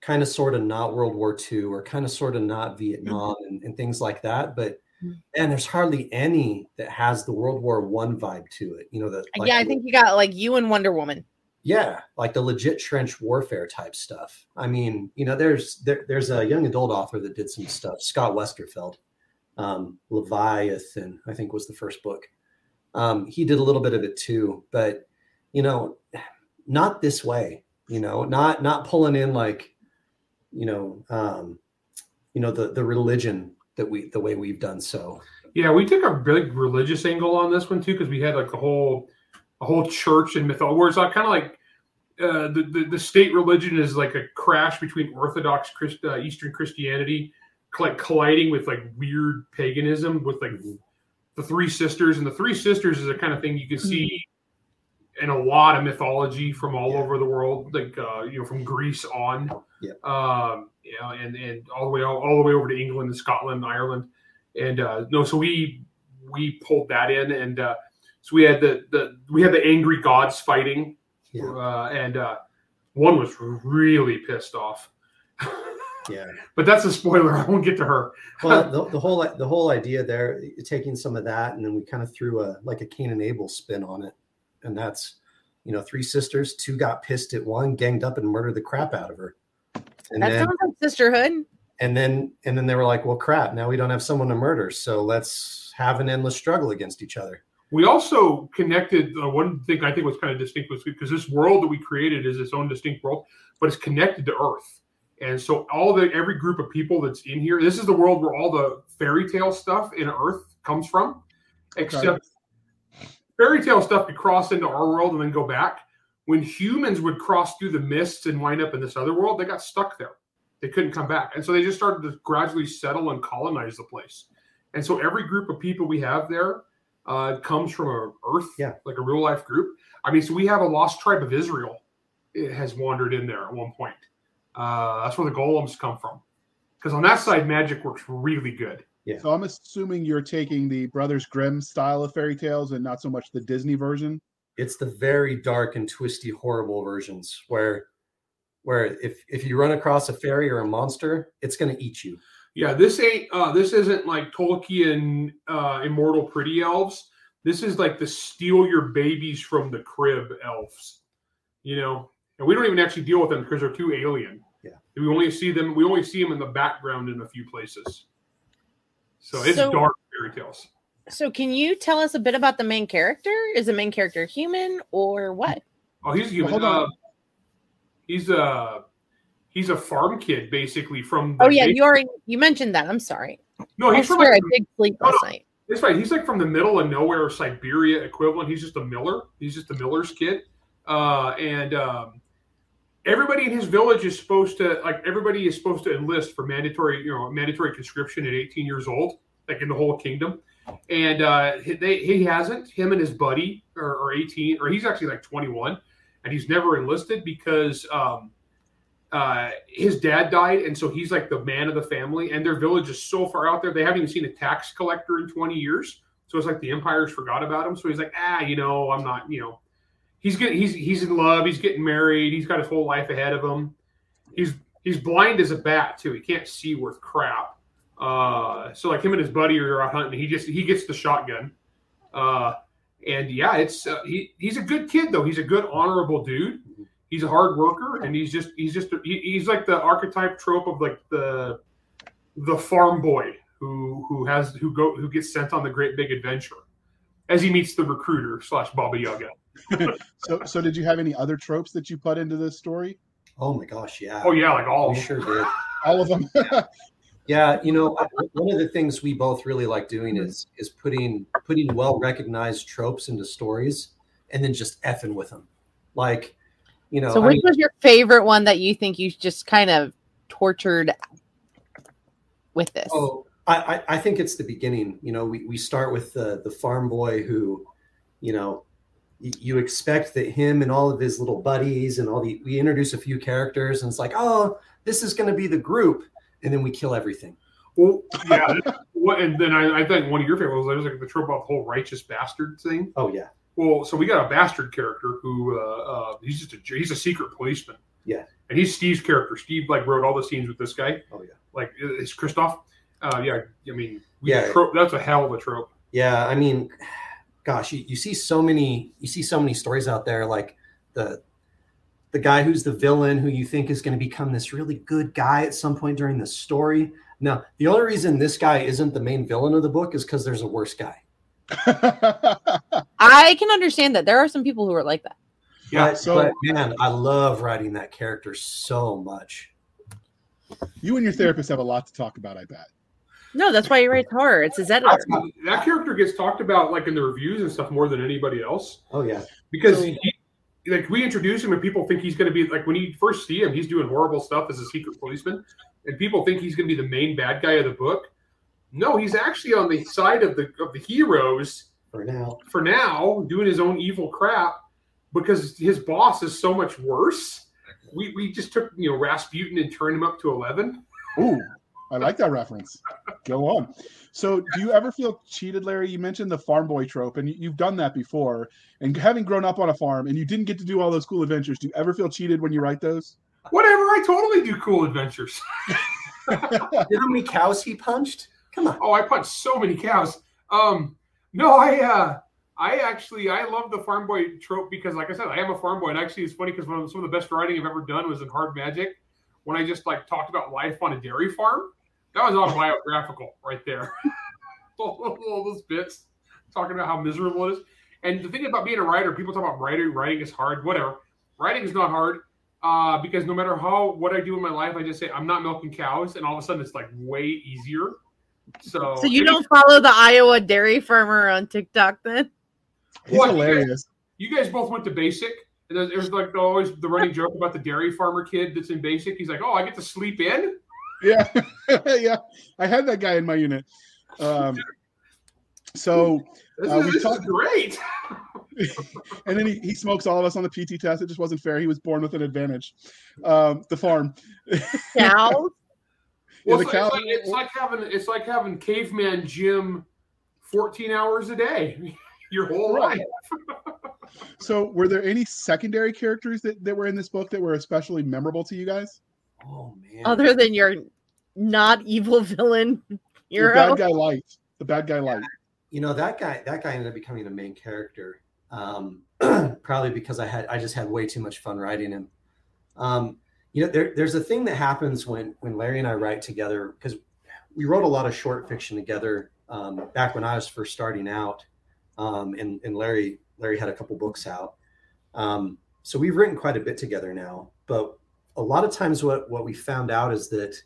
kind of sort of not World War II or kind of sort of not Vietnam and things like that. But man, there's hardly any that has the World War I vibe to it. You know that? Like, yeah, I think you got like you and Wonder Woman. Yeah, like the legit trench warfare type stuff. I mean, you know, there's a young adult author that did some stuff, Scott Westerfeld, Leviathan, I think was the first book. He did a little bit of it too, but, you know, not this way, you know, not pulling in like, you know, the religion that the way we've done so. Yeah, we took a big religious angle on this one too, because we had like a whole church and mythology, where it's like kind of like the state religion is like a crash between Orthodox Eastern Christianity, like colliding with like weird paganism with like the Three Sisters, and the Three Sisters is a kind of thing you can see in a lot of mythology from all over the world, like you know, from Greece on, you know, and all the way over to England and Scotland, and Ireland, and so we pulled that in and. So we had the angry gods fighting, and one was really pissed off. Yeah, but that's a spoiler. I won't get to her. Well, the whole idea there, taking some of that, and then we kind of threw a Cain and Abel spin on it, and that's, you know, three sisters, two got pissed at one, ganged up and murdered the crap out of her. And that sounds like sisterhood. And then they were like, well, crap. Now we don't have someone to murder, so let's have an endless struggle against each other. We also connected one thing I think was kind of distinct was because this world that we created is its own distinct world, but it's connected to Earth. And so every group of people that's in here, this is the world where all the fairy tale stuff in Earth comes from, except fairy tale stuff could cross into our world and then go back. When humans would cross through the mists and wind up in this other world, they got stuck there. They couldn't come back. And so they just started to gradually settle and colonize the place. And so every group of people we have there comes from Earth, like a real life group. I mean, so we have a lost tribe of Israel. It has wandered in there at one point. That's where the golems come from. Because on that side, magic works really good. Yeah. So I'm assuming you're taking the Brothers Grimm style of fairy tales and not so much the Disney version. It's the very dark and twisty, horrible versions where if you run across a fairy or a monster, it's going to eat you. Yeah, this isn't like Tolkien Immortal Pretty Elves. This is like the steal your babies from the crib elves, you know. And we don't even actually deal with them because they're too alien. Yeah, we only see them. We only see them in the background in a few places. So it's dark fairy tales. So can you tell us a bit about the main character? Is the main character human or what? Oh, he's a human. Well, he's a farm kid basically from. Oh yeah, you mentioned that. I'm sorry. No, he's from. I swear I did sleep last night. It's right. He's like from the middle of nowhere, Siberia equivalent. He's just a miller. He's just a miller's kid. And everybody in his village is supposed to enlist for mandatory conscription at 18 years old, like in the whole kingdom. And he hasn't. Him and his buddy are 18, or he's actually like 21, and he's never enlisted because his dad died, and so he's like the man of the family, and their village is so far out there, they haven't even seen a tax collector in 20 years. So it's like the Empire's forgot about him. So he's like, I'm not, he's in love. He's getting married. He's got his whole life ahead of him. He's blind as a bat too. He can't see worth crap. So like him and his buddy are out hunting. He gets the shotgun. He's a good kid though. He's a good, honorable dude. He's a hard worker, and he's like the archetype trope of like the farm boy who gets sent on the great big adventure as he meets the recruiter / Baba Yaga. So did you have any other tropes that you put into this story? Oh my gosh, yeah. Oh yeah, like all. We sure did. All of them. Yeah, one of the things we both really like doing is putting well recognized tropes into stories and then just effing with them, like. So which was your favorite one that you think you just kind of tortured with this? Oh, I think it's the beginning. We start with the farm boy who, you expect that him and all of his little buddies and we introduce a few characters, and it's like, oh, this is going to be the group. And then we kill everything. Well, yeah. And then I think one of your favorite ones was like the trope about the whole righteous bastard thing. Oh, yeah. Well, so we got a bastard character who he's a secret policeman. Yeah, and he's Steve's character. Steve like wrote all the scenes with this guy. Oh yeah, like it's Christoph. That's a hell of a trope. Yeah, I mean, gosh, you see so many stories out there like the guy who's the villain who you think is going to become this really good guy at some point during the story. Now, the only reason this guy isn't the main villain of the book is because there's a worse guy. I can understand that. There are some people who are like that. Yeah, but man, I love writing that character so much. You and your therapist have a lot to talk about, I bet. No, that's why he writes horror. It's his editor. That character gets talked about like in the reviews and stuff more than anybody else. Oh yeah, because we introduce him and people think he's going to be like when you first see him, he's doing horrible stuff as a secret policeman, and people think he's going to be the main bad guy of the book. No, he's actually on the side of the heroes for now, doing his own evil crap because his boss is so much worse. We just took Rasputin and turned him up to 11. Ooh, I like that reference. Go on. So, do you ever feel cheated, Larry? You mentioned the farm boy trope, and you've done that before. And having grown up on a farm, and you didn't get to do all those cool adventures, do you ever feel cheated when you write those? Whatever, I totally do cool adventures. You know how many cows he punched? Come on. Oh, I punched so many cows. I love the farm boy trope because, like I said, I am a farm boy. And actually, it's funny because some of the best writing I've ever done was in Hard Magic when I just like talked about life on a dairy farm. That was autobiographical right there. All those bits talking about how miserable it is. And the thing about being a writer, people talk about writing is hard, whatever. Writing is not hard because no matter what I do in my life, I just say I'm not milking cows. And all of a sudden, it's like way easier. So you don't follow the Iowa dairy farmer on TikTok then? He's hilarious. You guys both went to basic. And there's like always the running joke about the dairy farmer kid that's in basic. He's like, oh, I get to sleep in? Yeah. Yeah. I had that guy in my unit. This is great. And then he smokes all of us on the PT test. It just wasn't fair. He was born with an advantage. The farm. Cows? Well, it's like having caveman gym 14 hours a day your whole life. So were there any secondary characters that were in this book that were especially memorable to you guys? Oh man. Other than your not evil villain hero. The bad guy light. you know, that guy ended up becoming a main character, probably because I just had way too much fun writing him. You know, there's a thing that happens when Larry and I write together, because we wrote a lot of short fiction together back when I was first starting out, and Larry had a couple books out. So we've written quite a bit together now, but a lot of times what we found out is that,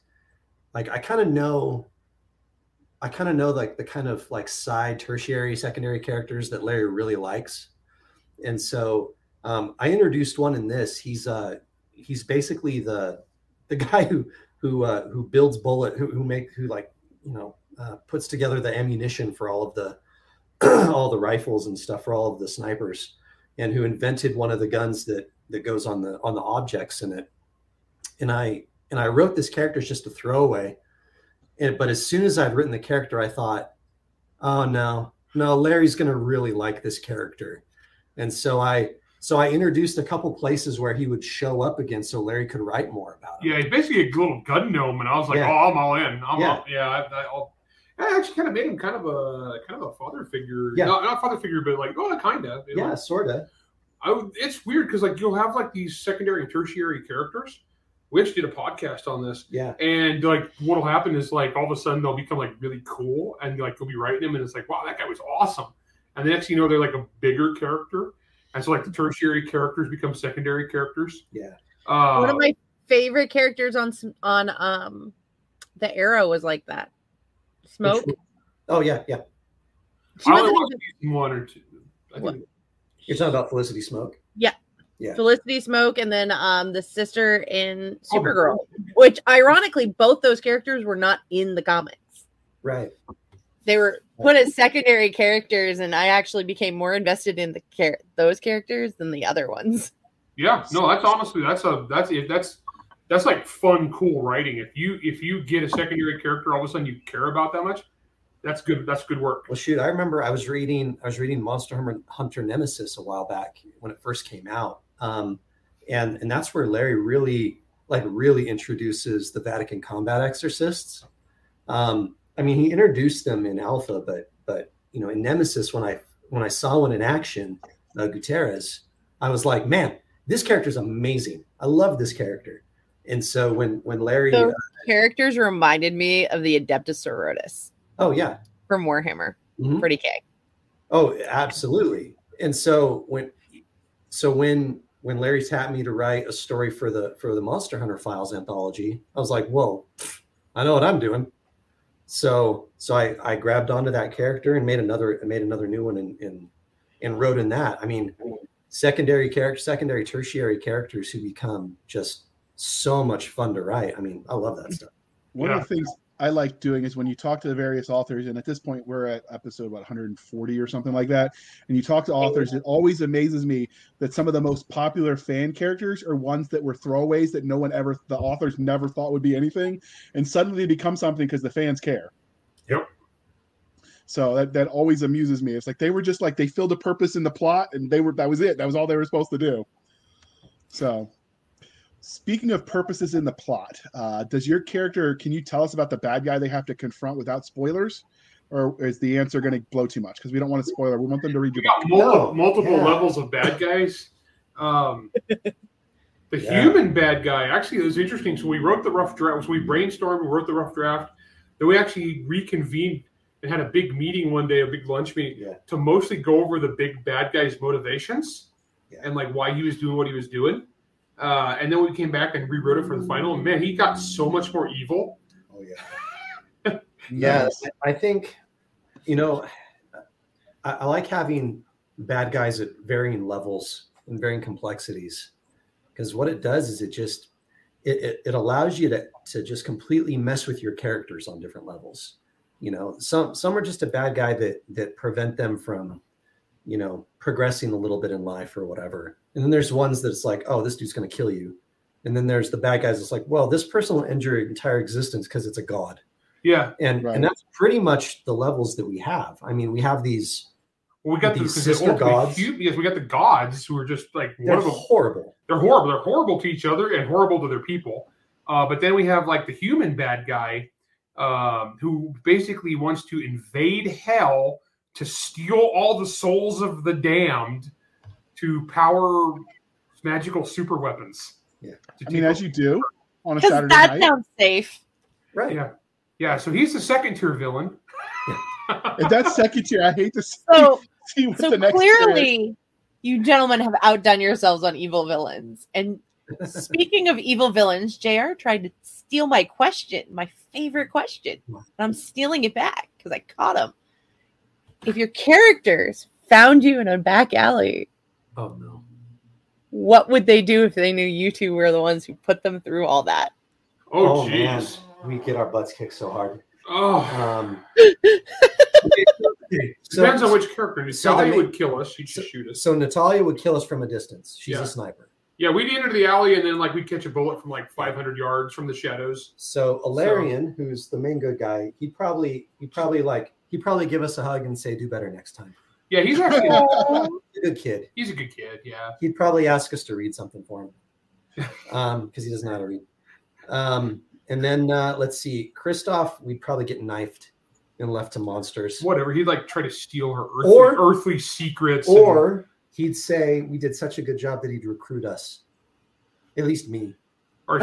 like, I kind of know like the kind of like side, tertiary, secondary characters that Larry really likes. And so I introduced one in this. He's basically the guy who builds bullet, who puts together the ammunition for all of the all the rifles and stuff for all of the snipers, and who invented one of the guns that goes on the objects in it. And I wrote this character as just a throwaway. But as soon as I'd written the character, I thought, oh no, Larry's going to really like this character. And so I introduced a couple places where he would show up again so Larry could write more about him. Yeah, he's basically a little gun gnome, and I was like, yeah. Oh, I'm all in. I actually kind of made him kind of a father figure. Yeah. Not father figure, but like, oh, kind of. You know? Yeah, sort of. It's weird because, like, you'll have like these secondary and tertiary characters. We actually did a podcast on this. Yeah. And like what'll happen is, like, all of a sudden they'll become like really cool, and like you'll be writing them and it's like, wow, that guy was awesome. And the next thing you know, they're like a bigger character. And so, like, the tertiary characters become secondary characters. Yeah. One of my favorite characters on the Arrow was like that. Smoke. Oh, yeah. She I wasn't even... one or two. You're talking about Felicity Smoke? Yeah. Felicity Smoke, and then the sister in Supergirl, which ironically, both those characters were not in the comics. Right. They were put as secondary characters, and I actually became more invested in those characters than the other ones. Yeah, no, that's honestly that's like fun, cool writing. If you get a secondary character all of a sudden you care about that much, that's good. That's good work. Well, shoot, I remember I was reading Monster Hunter Nemesis a while back when it first came out, and that's where Larry really introduces the Vatican combat exorcists. I mean, he introduced them in Alpha, but you know, in Nemesis, when I saw one in action, Gutierrez, I was like, man, this character's amazing. I love this character. And so when Larry, those characters reminded me of the Adeptus Sororitas. Oh yeah, from Warhammer, mm-hmm. Pretty K. Oh, absolutely. And so when Larry tapped me to write a story for the Monster Hunter Files anthology, I was like, whoa, I know what I'm doing. So I grabbed onto that character and made another new one and wrote in that. I mean, secondary, tertiary characters who become just so much fun to write. I mean, I love that stuff. One of the things I like doing is when you talk to the various authors, and at this point we're at episode 140 or something like that, and you talk to authors, it always amazes me that some of the most popular fan characters are ones that were throwaways that the authors never thought would be anything, and suddenly they become something because the fans care. Yep. So that always amuses me. It's like they were just like, they filled a purpose in the plot, and that was it. That was all they were supposed to do. So... Speaking of purposes in the plot, does your character, can you tell us about the bad guy they have to confront without spoilers? Or is the answer going to blow too much? Because we don't want to spoil it. We want them to read your book. Multiple levels of bad guys. Human bad guy, actually, it was interesting. So we wrote the rough draft. So we brainstormed and wrote the rough draft. Then we actually reconvened and had a big meeting one day, a big lunch meeting, to mostly go over the big bad guy's motivations and like why he was doing what he was doing. And then we came back and rewrote it for the final. And man, he got so much more evil. Oh yeah. Yes, I think, you know, I like having bad guys at varying levels and varying complexities, because what it does is it allows you to just completely mess with your characters on different levels. You know, some are just a bad guy that prevent them from, you know, progressing a little bit in life or whatever. And then there's ones that's like, oh, this dude's going to kill you. And then there's the bad guys that's like, well, this person will end your entire existence because it's a god. Yeah. And that's pretty much the levels that we have. I mean, we have these, sister gods. Yes, we got the gods who are just like, they're horrible. They're horrible. They're horrible to each other and horrible to their people. But then we have like the human bad guy who basically wants to invade hell to steal all the souls of the damned to power magical super weapons. Yeah, I mean, as you do on a Saturday night. Because that sounds safe. Right. Yeah. Yeah, so he's the second tier villain. If that's second tier, I hate to see what the next clearly tier is. You gentlemen have outdone yourselves on evil villains. And speaking of evil villains, JR tried to steal my question, my favorite question. And I'm stealing it back because I caught him. If your characters found you in a back alley, oh no, what would they do if they knew you two were the ones who put them through all that? Oh, jeez. Oh, we get our butts kicked so hard. Oh. Depends on which character. Natalia would kill us. She'd just shoot us. So Natalia would kill us from a distance. She's a sniper. Yeah, we'd enter the alley and then like we'd catch a bullet from like 500 yards from the shadows. So Alarian, who's the main good guy, he'd probably give us a hug and say, do better next time. Yeah, he's actually a good kid. He's a good kid, yeah. He'd probably ask us to read something for him. Because he doesn't know how to read. And then let's see, Kristoff, we'd probably get knifed and left to monsters. Whatever. He'd like try to steal her earthly secrets. Or he'd say we did such a good job that he'd recruit us. At least me. Or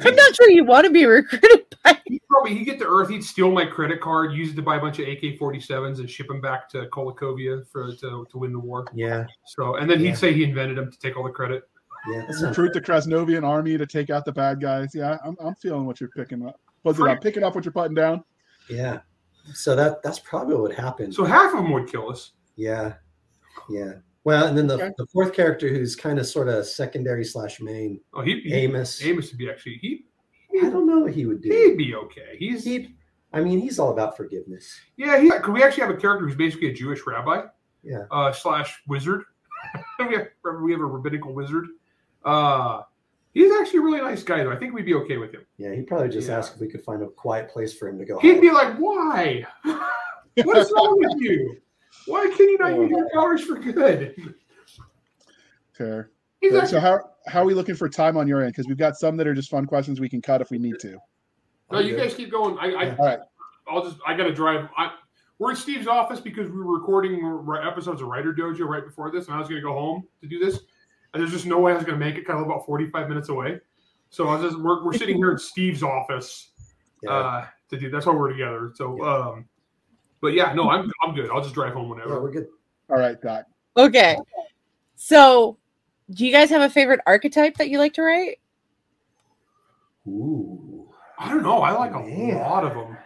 I'm not sure you want to be recruited by him. He'd get to Earth, he'd steal my credit card, use it to buy a bunch of AK-47s and ship them back to Kolokovia to win the war. Yeah. So and then he'd say he invented them to take all the credit. Yeah, recruit the Krasnovian army to take out the bad guys. Yeah, I'm feeling what you're picking up. Was it picking up what you're putting down? Yeah. So that's probably what happened. So half of them would kill us. Yeah. Yeah. Well, and then the fourth character, who's kind of sort of secondary / main. Oh, Amos. Amos would be actually I don't know what he would do. He'd be okay. He's all about forgiveness. Yeah. We actually have a character who's basically a Jewish rabbi. Yeah. / wizard. we have a rabbinical wizard. He's actually a really nice guy, though. I think we'd be okay with him. Yeah, he'd probably just ask if we could find a quiet place for him to go. He'd be like, why? What is wrong with you? Why can you not use your powers for good? Fair. Exactly. So how are we looking for time on your end? Because we've got some that are just fun questions we can cut if we need to. No, you guys keep going. All right. I got to drive. We're in Steve's office because we were recording episodes of Writer Dojo right before this, and I was going to go home to do this. And there's just no way I was going to make it. Kind of about 45 minutes away, so I was just we're sitting here in Steve's office to do. That's why we're together. So, but yeah, no, I'm good. I'll just drive home whenever. Yeah, we're good. All right, Doc. Okay. So, do you guys have a favorite archetype that you like to write? Ooh, I don't know. I like a lot of them.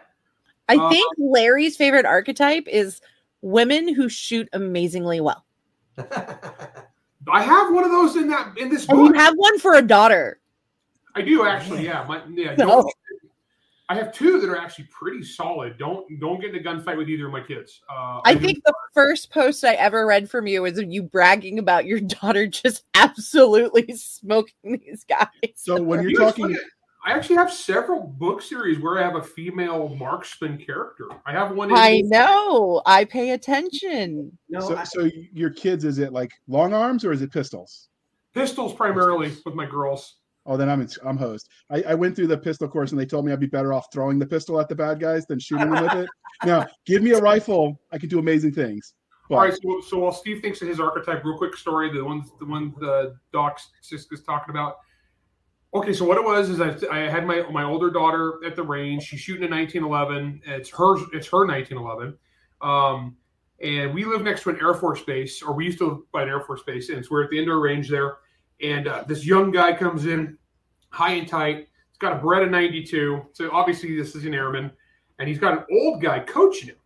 I think Larry's favorite archetype is women who shoot amazingly well. I have one of those in this book. You have one for a daughter. I do actually, yeah. I have two that are actually pretty solid. Don't get in a gunfight with either of my kids. I think the first post I ever read from you is you bragging about your daughter just absolutely smoking these guys. So when you're talking, I actually have several book series where I have a female marksman character. I have one. I know. I pay attention. No, so your kids, is it like long arms or is it pistols? Pistols primarily with my girls. Oh, then I'm hosed. I went through the pistol course and they told me I'd be better off throwing the pistol at the bad guys than shooting them with it. Now, give me a rifle. I could do amazing things. But... All right. So while Steve thinks of his archetype, real quick story, the one Doc Siska's talking about. Okay, so what it was is I had my older daughter at the range. She's shooting a 1911. It's her 1911, and we live next to an Air Force base, or we used to live by an Air Force base, and so we're at the indoor range there. And this young guy comes in, high and tight. He's got a Beretta 92, so obviously this is an airman, and he's got an old guy coaching him.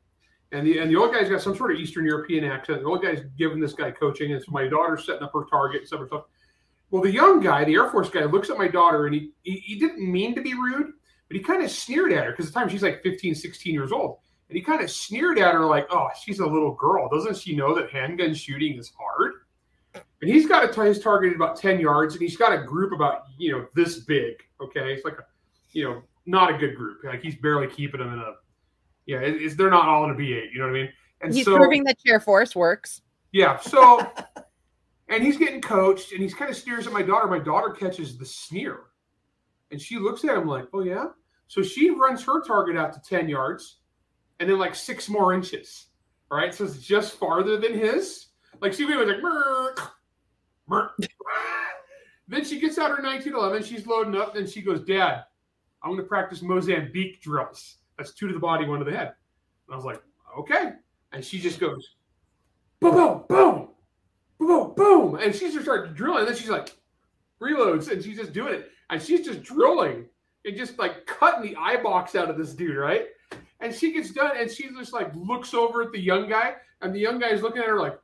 And the old guy's got some sort of Eastern European accent. The old guy's giving this guy coaching, and so my daughter's setting up her target and stuff. Well, the young guy, the Air Force guy, looks at my daughter, and he didn't mean to be rude, but he kind of sneered at her because at the time she's like 15, 16 years old. And he kind of sneered at her like, oh, she's a little girl. Doesn't she know that handgun shooting is hard? And he's got his target about 10 yards, and he's got a group about, this big, okay? It's like a, not a good group. Like he's barely keeping them in a – yeah, they're not all in a B-8, you know what I mean? And he's proving that Air Force works. Yeah, so – and he's getting coached, and he's kind of sneers at my daughter. My daughter catches the sneer, and she looks at him like, oh, yeah? So she runs her target out to 10 yards, and then like 6 more inches. All right, so it's just farther than his. Like she was like, murk, murk. Then she gets out her 1911. She's loading up. Then she goes, Dad, I'm going to practice Mozambique drills. That's 2 to the body, 1 to the head. And I was like, okay. And she just goes, boom, boom, boom, boom, boom. And she just starts drilling. And then she's like, reloads. And she's just doing it. And she's just drilling and just like cutting the eye box out of this dude, right? And she gets done. And she just like looks over at the young guy. And the young guy is looking at her like,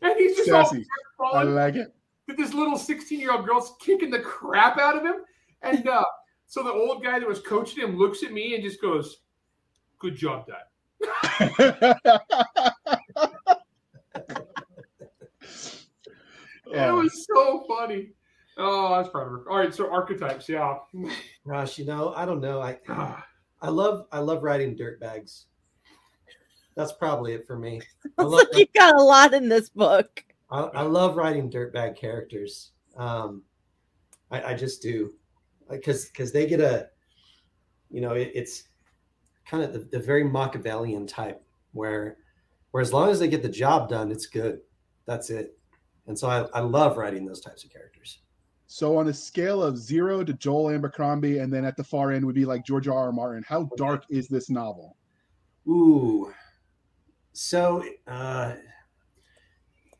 and he's just sassy. All I like it. This little 16-year-old girl's kicking the crap out of him. And so the old guy that was coaching him looks at me and just goes, good job, Dad. It was so funny. Oh, that's proud of her. All right, so archetypes, yeah. Gosh, you know, I don't know. I love riding dirt bags. That's probably it for me. Look, you've got a lot in this book. I love writing dirtbag characters. I just do, because they get a, you know, it's kind of the very Machiavellian type where as long as they get the job done, it's good. That's it. And so I love writing those types of characters. So on a scale of 0 to Joel Abercrombie, and then at the far end would be like George R.R. Martin, how dark is this novel? Ooh. So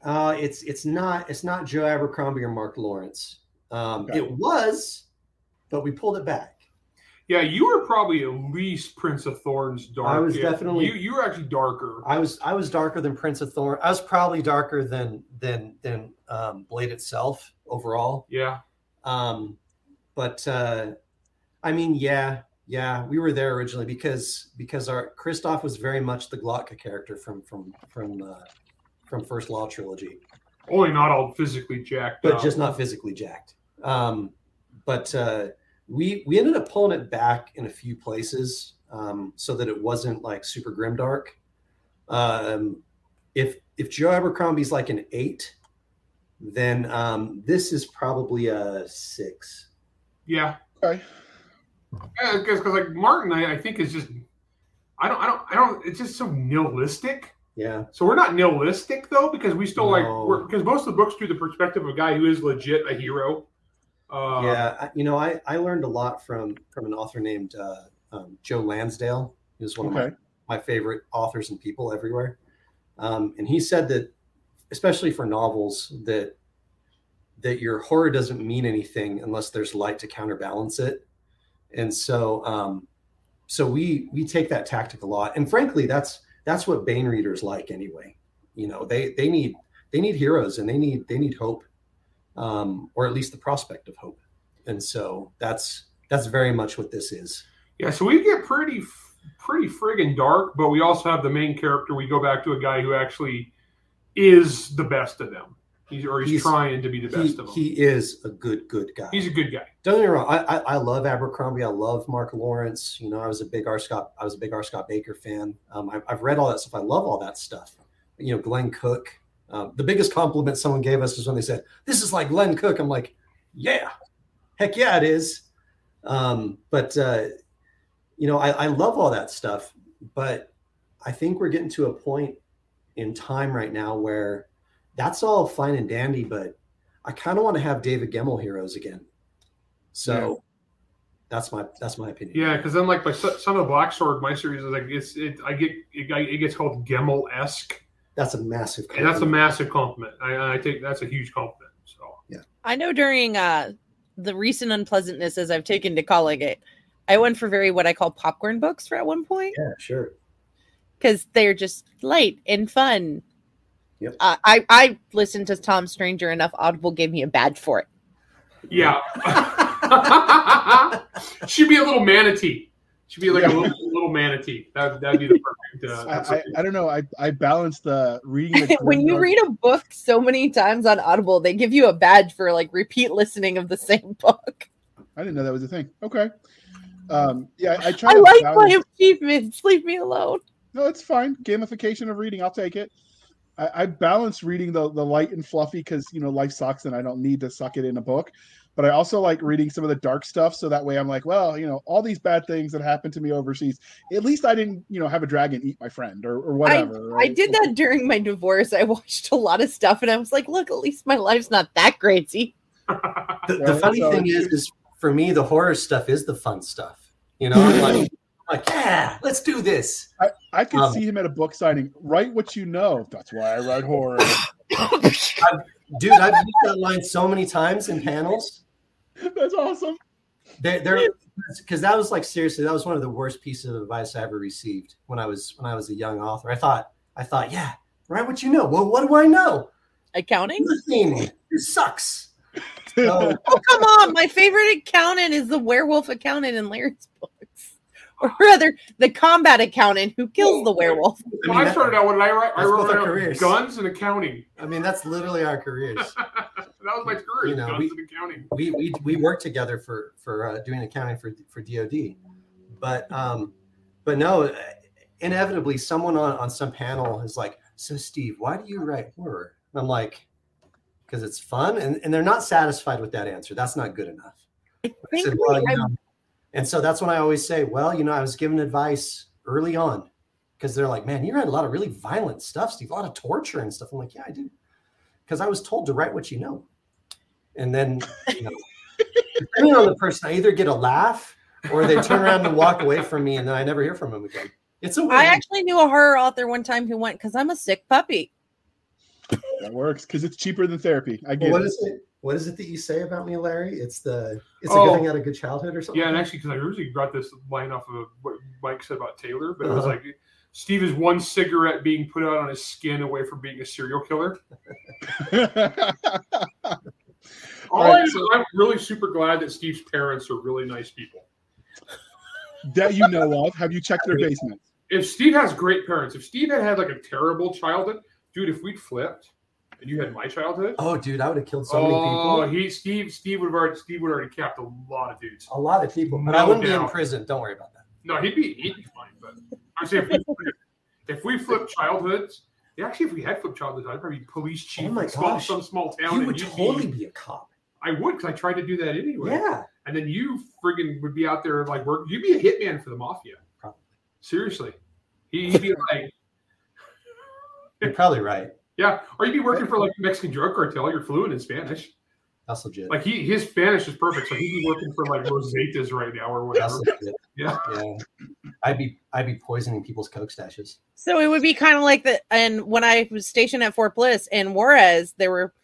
it's not Joe Abercrombie or Mark Lawrence. Okay. It was, but we pulled it back. Yeah, you were probably at least Prince of Thorns dark. I was definitely you were actually darker. I was darker than Prince of Thorns. I was probably darker than Blade itself overall. Yeah. Yeah, we were there originally because our Kristoff was very much the Glotka character from First Law trilogy. Only not all physically jacked, but just not physically jacked. We ended up pulling it back in a few places so that it wasn't like super grimdark. If Joe Abercrombie's like an 8, then this is probably a 6. Yeah. Okay. Yeah, because like Martin, I think is just I don't. It's just so nihilistic. Yeah. So we're not nihilistic though, because we still because most of the books through the perspective of a guy who is legit a hero. I learned a lot from an author named Joe Lansdale, who's one of my favorite authors and people everywhere. And he said that, especially for novels, that your horror doesn't mean anything unless there's light to counterbalance it. And so, we take that tactic a lot, and frankly, that's what Baen readers like anyway. You know, they need heroes, and they need hope, or at least the prospect of hope. And so that's very much what this is. Yeah. So we get pretty friggin' dark, but we also have the main character. We go back to a guy who actually is the best of them. He's trying to be the best of them. He is a good guy. He's a good guy. Don't get me wrong. I love Abercrombie. I love Mark Lawrence. You know, I was a big R. Scott Baker fan. I've read all that stuff. I love all that stuff. You know, Glenn Cook. The biggest compliment someone gave us was when they said, "This is like Glenn Cook." I'm like, "Yeah, heck yeah, it is." I love all that stuff. But I think we're getting to a point in time right now where that's all fine and dandy, but I kind of want to have David Gemmell heroes again. So that's my opinion. Yeah, because then like my Son of Black Sword, my series is like it gets called Gemmell-esque. That's a massive compliment. And that's a massive compliment. I think that's a huge compliment. So yeah, I know during the recent unpleasantness, as I've taken to calling it, I went for very what I call popcorn books for at one point. Yeah, sure. Because they're just light and fun. Yep. I listened to Tom Stranger enough. Audible gave me a badge for it. Yeah. She'd be a little manatee. She'd be like a little manatee. That'd be the perfect. I don't know. I balance the reading. When you read a book so many times on Audible, they give you a badge for like repeat listening of the same book. I didn't know that was a thing. Okay. I try. I like my achievements. Leave me alone. No, it's fine. Gamification of reading. I'll take it. I balance reading the light and fluffy because, you know, life sucks and I don't need to suck it in a book. But I also like reading some of the dark stuff. So that way I'm like, well, you know, all these bad things that happened to me overseas, at least I didn't, you know, have a dragon eat my friend or whatever. I did that during my divorce. I watched a lot of stuff and I was like, look, at least my life's not that crazy. The funny thing is for me, the horror stuff is the fun stuff. You know, I'm like, yeah, let's do this. I could see him at a book signing. Write what you know. That's why I write horror. Dude, I've used that line so many times in panels. That's awesome. Because that was like, seriously, that was one of the worst pieces of advice I ever received when I was a young author. I thought, yeah, write what you know. Well, what do I know? Accounting? Nothing. It sucks. So, oh, come on. My favorite accountant is the werewolf accountant in Larry's books. Or rather, the combat accountant who kills the werewolf. Well, I started out when I wrote guns and accounting. I mean, that's literally our careers. That was my career, you know, guns and accounting. We worked together for doing accounting for DOD. But no, inevitably someone on some panel is like, so Steve, why do you write horror? And I'm like, because it's fun. And they're not satisfied with that answer. That's not good enough. And so that's when I always say, well, you know, I was given advice early on because they're like, man, you read a lot of really violent stuff, Steve, a lot of torture and stuff. I'm like, yeah, I do. Because I was told to write what you know. And then, you know, depending on the person, I either get a laugh or they turn around and walk away from me and then I never hear from them again. It's a win. I actually knew a horror author one time who went, because I'm a sick puppy. That works because it's cheaper than therapy. I get it. What is it that you say about me, Larry? It's a good thing out of good childhood or something. Yeah, and actually, because I originally got this line off of what Mike said about Taylor, but it was like, Steve is one cigarette being put out on his skin away from being a serial killer. I'm really super glad that Steve's parents are really nice people. That you know of. Have you checked their basement? If Steve has great parents, if Steve had like a terrible childhood, dude, if we'd flipped. And you had my childhood? Oh, dude, I would have killed so many people. Oh, Steve would already capped a lot of dudes. A lot of people. But no, I wouldn't be in prison. Don't worry about that. No, he'd be fine. But I'm saying if we flipped childhoods, actually, if we had flipped childhoods, I'd probably be police chief in some small town. You would totally be a cop. I would, because I tried to do that anyway. Yeah. And then you friggin' would be out there like work. You'd be a hitman for the mafia. Probably. Seriously. He'd be like. You're probably right. Yeah, or you'd be working for like a Mexican drug cartel. You're fluent in Spanish. That's legit. Like his Spanish is perfect, so he'd be working for like Rosetas right now or whatever. That's legit. Yeah. I'd be poisoning people's coke stashes. So it would be kind of like that. And when I was stationed at Fort Bliss in Juarez, there were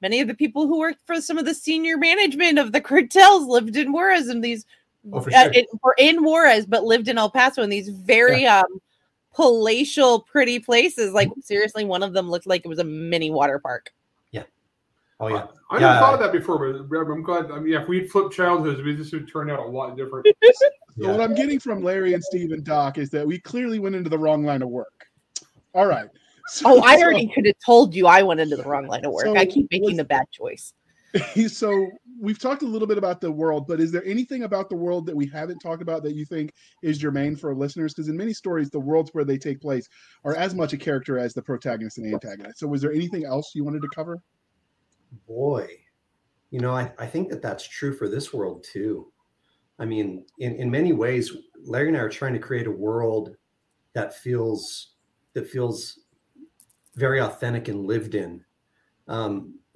many of the people who worked for some of the senior management of the cartels lived in Juarez, and these were in Juarez but lived in El Paso, and these very palatial, pretty places. Like, seriously, one of them looked like it was a mini water park. Yeah. Oh, yeah. I never thought of that before, but I'm glad. I mean, if we'd flipped childhoods, this would turn out a lot different. So what I'm getting from Larry and Steve and Doc is that we clearly went into the wrong line of work. All right. I already could have told you I went into the wrong line of work. So I keep making the bad choice. So we've talked a little bit about the world, but is there anything about the world that we haven't talked about that you think is germane for listeners? Because in many stories, the worlds where they take place are as much a character as the protagonist and the antagonist. So was there anything else you wanted to cover? Boy, you know, I think that's true for this world, too. I mean, in many ways, Larry and I are trying to create a world that feels very authentic and lived in.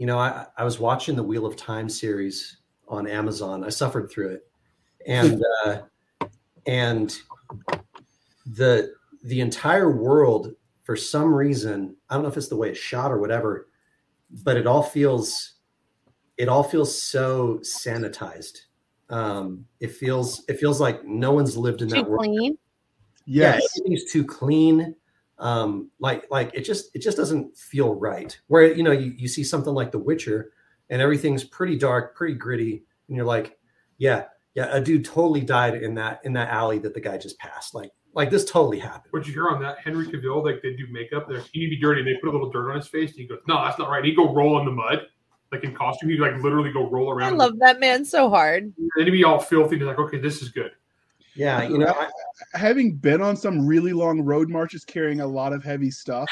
You know, I was watching the Wheel of Time series on Amazon. I suffered through it, and the entire world, for some reason, I don't know if it's the way it's shot or whatever, but it all feels so sanitized. It feels like no one's lived in that world. Too clean. Yes, everything's too clean. Like it just doesn't feel right, where, you know, you see something like The Witcher and everything's pretty dark, pretty gritty. And you're like, yeah, a dude totally died in that alley that the guy just passed. Like this totally happened. What'd you hear on that? Henry Cavill, like they do makeup there. He'd be dirty and they put a little dirt on his face. And he goes, no, that's not right. He'd go roll in the mud, like in costume. He'd like literally go roll around. I love that man so hard. And then he'd be all filthy. And he's like, okay, this is good. Yeah, you know, having been on some really long road marches carrying a lot of heavy stuff,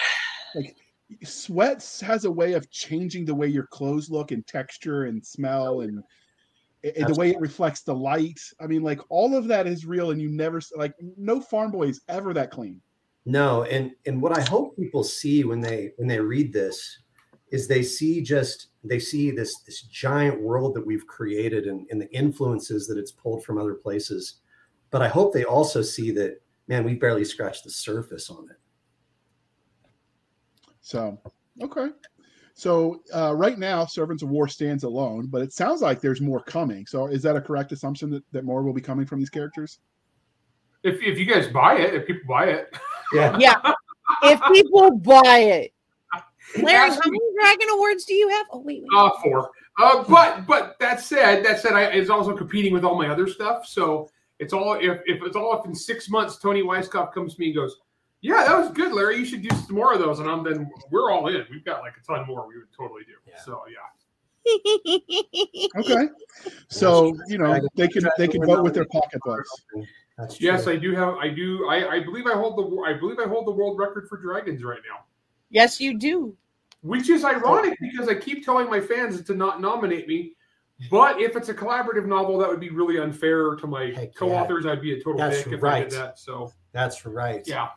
like sweat has a way of changing the way your clothes look and texture and smell, and the way it reflects the light. I mean, like, all of that is real, and you never, like, no farm boy is ever that clean. No, and what I hope people see when they read this is they see this giant world that we've created and the influences that it's pulled from other places. But I hope they also see that, man, we barely scratched the surface on it. So, okay. So right now, Servants of War stands alone, but it sounds like there's more coming. So is that a correct assumption that more will be coming from these characters? If you guys buy it, if people buy it. Yeah. Yeah. If people buy it. Larry, how many Dragon Awards do you have? Oh, wait. 4. But that said, it's also competing with all my other stuff. So it's all if it's all up in 6 months, Tony Weiskopf comes to me and goes, "Yeah, that was good, Larry. You should do some more of those." And then we're all in. We've got like a ton more we would totally do. Yeah. So yeah. Okay. So you know they can vote with their pocketbooks. Yes, true. I do. I believe I hold the world record for dragons right now. Yes, you do. Which is ironic because I keep telling my fans to not nominate me. But if it's a collaborative novel, that would be really unfair to my co-authors. Yeah. I'd be a total dick if I did that. So that's right. Yeah.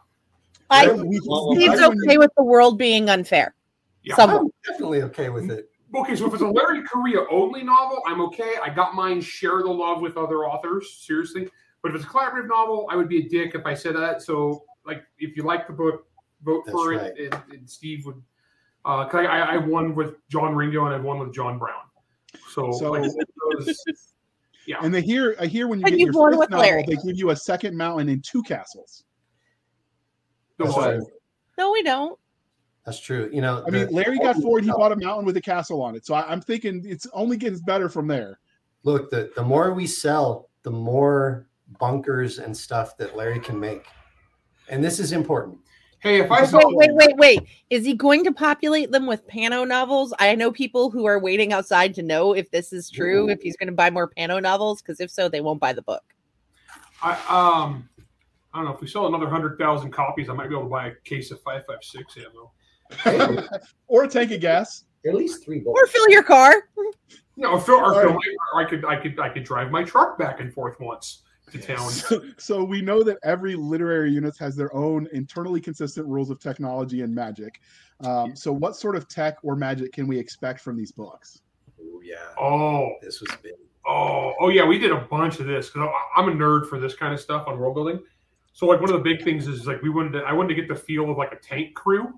Steve's okay with the world being unfair. Yeah, I'm definitely okay with it. Okay, so if it's a Larry Correia only novel, I'm okay. I got mine, share the love with other authors, seriously. But if it's a collaborative novel, I would be a dick if I said that. So, like, if you like the book, vote for it. And Steve would. Cause I won with John Ringo and I won with John Brown. So like, those, yeah. And I hear when you get your first novel, Larry, they give you a second mountain and 2 castles. No, we don't. That's true. You know, I mean, Larry got forward. He bought a mountain with a castle on it. So I'm thinking it's only getting better from there. Look, the more we sell, the more bunkers and stuff that Larry can make, and this is important. Hey, if I saw wait, is he going to populate them with Pano novels? I know people who are waiting outside to know if this is true. Ooh. If he's going to buy more Pano novels, because if so, they won't buy the book. I don't know. If we sell another 100,000 copies, I might be able to buy a case of 5.56 ammo, or take a gas. At least 3 bullets. Or fill your car. No, fill my car. I could drive my truck back and forth once to town. So we know that every literary unit has their own internally consistent rules of technology and magic. So what sort of tech or magic can we expect from these books? Oh yeah. Oh, this was big. Oh yeah, we did a bunch of this because I'm a nerd for this kind of stuff on world building. So like one of the big things is like I wanted to get the feel of like a tank crew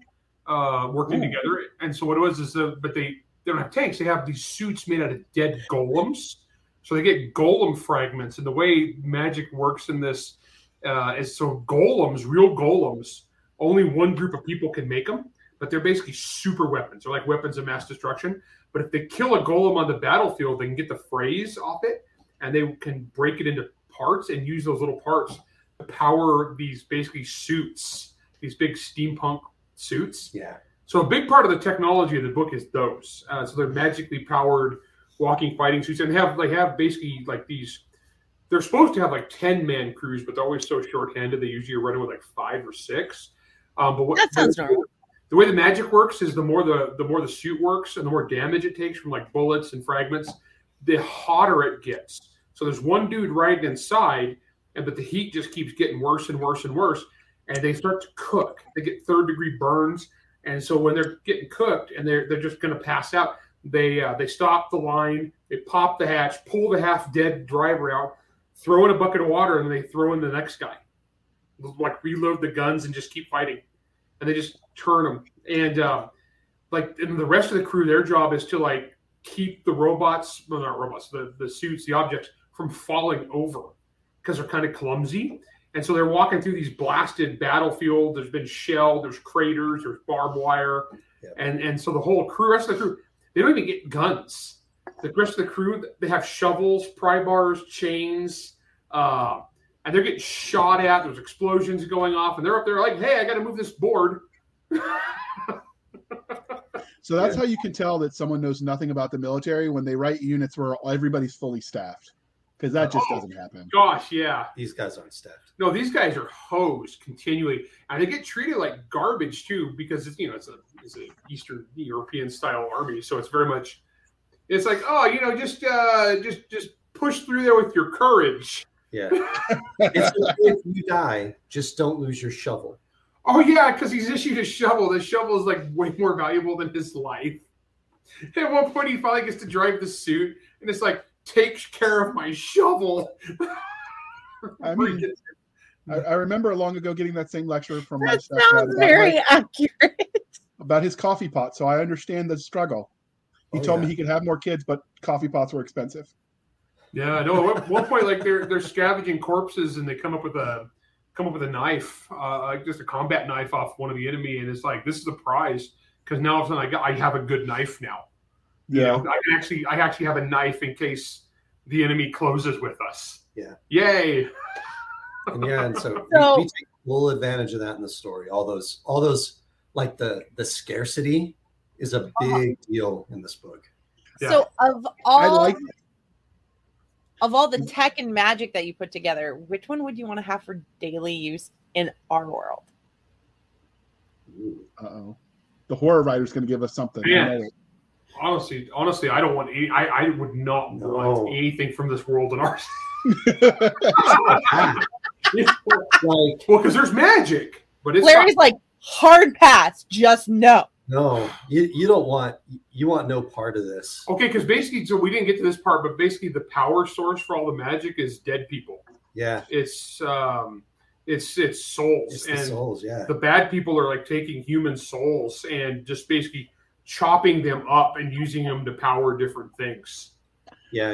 working together. And so what it was is but they don't have tanks. They have these suits made out of dead golems. So they get golem fragments. And the way magic works in this is so golems, real golems, only one group of people can make them. But they're basically super weapons. They're like weapons of mass destruction. But if they kill a golem on the battlefield, they can get the phrase off it. And they can break it into parts and use those little parts to power these basically suits, these big steampunk suits. Yeah. So a big part of the technology of the book is those. So they're magically powered walking fighting suits, and they have basically like these. They're supposed to have like 10-man crews, but they're always so short-handed. They usually are running with like 5 or 6. But what that sounds normal. The way the magic works is the more the suit works, and the more damage it takes from like bullets and fragments, the hotter it gets. So there's one dude riding inside, but the heat just keeps getting worse and worse and worse, and they start to cook. They get third-degree burns. And so when they're getting cooked and they're just going to pass out, they stop the line, they pop the hatch, pull the half-dead driver out, throw in a bucket of water, and they throw in the next guy. Like reload the guns and just keep fighting. And they just turn them. And and the rest of the crew, their job is to like keep the robots, well not robots, the suits, the objects from falling over because they're kind of clumsy. And so they're walking through these blasted battlefield. There's been shell, there's craters, there's barbed wire. Yeah. And so the whole crew, rest of the crew, they don't even get guns. The rest of the crew, they have shovels, pry bars, chains, and they're getting shot at. There's explosions going off, and they're up there like, hey, I got to move this board. So that's how you can tell that someone knows nothing about the military when they write units where everybody's fully staffed. Because that just doesn't happen. Gosh, yeah. These guys aren't staffed. No, these guys are hosed continually. And they get treated like garbage, too, because, it's a Eastern European-style army. So it's very much – it's like, just push through there with your courage. Yeah. It's like if you die, just don't lose your shovel. Oh, yeah, because he's issued a shovel. The shovel is, like, way more valuable than his life. At one point, he finally gets to drive the suit, and it's like, take care of my shovel. I mean, I remember long ago getting that same lecture from my chef. That sounds very accurate. About his coffee pot, so I understand the struggle. He told me he could have more kids, but coffee pots were expensive. Yeah, no. At one point, like they're scavenging corpses, and they come up with a knife, like just a combat knife off one of the enemy, and it's like this is a prize because now all of a sudden I have a good knife now. Yeah, you know, I actually have a knife in case the enemy closes with us. Yeah, yay! And so we take full advantage of that in the story. All those like the scarcity is a big deal in this book. Yeah. So of all the tech and magic that you put together, which one would you want to have for daily use in our world? Uh-oh. The horror writer's going to give us something. Yeah. Honestly, I don't want any. I would not want anything from this world in ours. Well, because there's magic. But it's Larry's like, hard pass, just no. No, you don't want, you want no part of this. Okay, because basically, so we didn't get to this part, but basically the power source for all the magic is dead people. Yeah. It's souls. It's the souls, yeah. The bad people are like taking human souls and just basically chopping them up and using them to power different things. Yeah,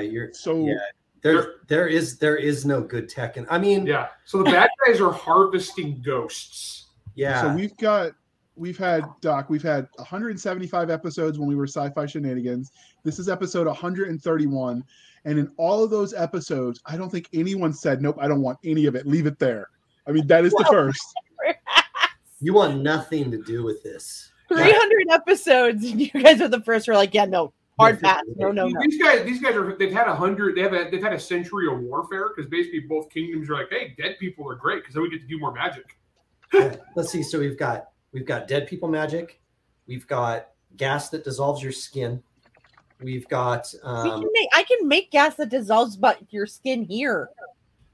there is no good tech. And I mean, yeah. So the bad guys are harvesting ghosts. Yeah. So we've had 175 episodes when we were Sci-Fi Shenanigans. This is episode 131. And in all of those episodes, I don't think anyone said, nope, I don't want any of it. Leave it there. I mean, that is the first. You want nothing to do with this. 300 episodes. And you guys are the first who are like, yeah, no, hard pass. No. They've had a century of warfare because basically both kingdoms are like, hey, dead people are great because then we get to do more magic. Let's see. So we've got dead people magic. We've got gas that dissolves your skin. We've got. I can make gas that dissolves, but your skin here.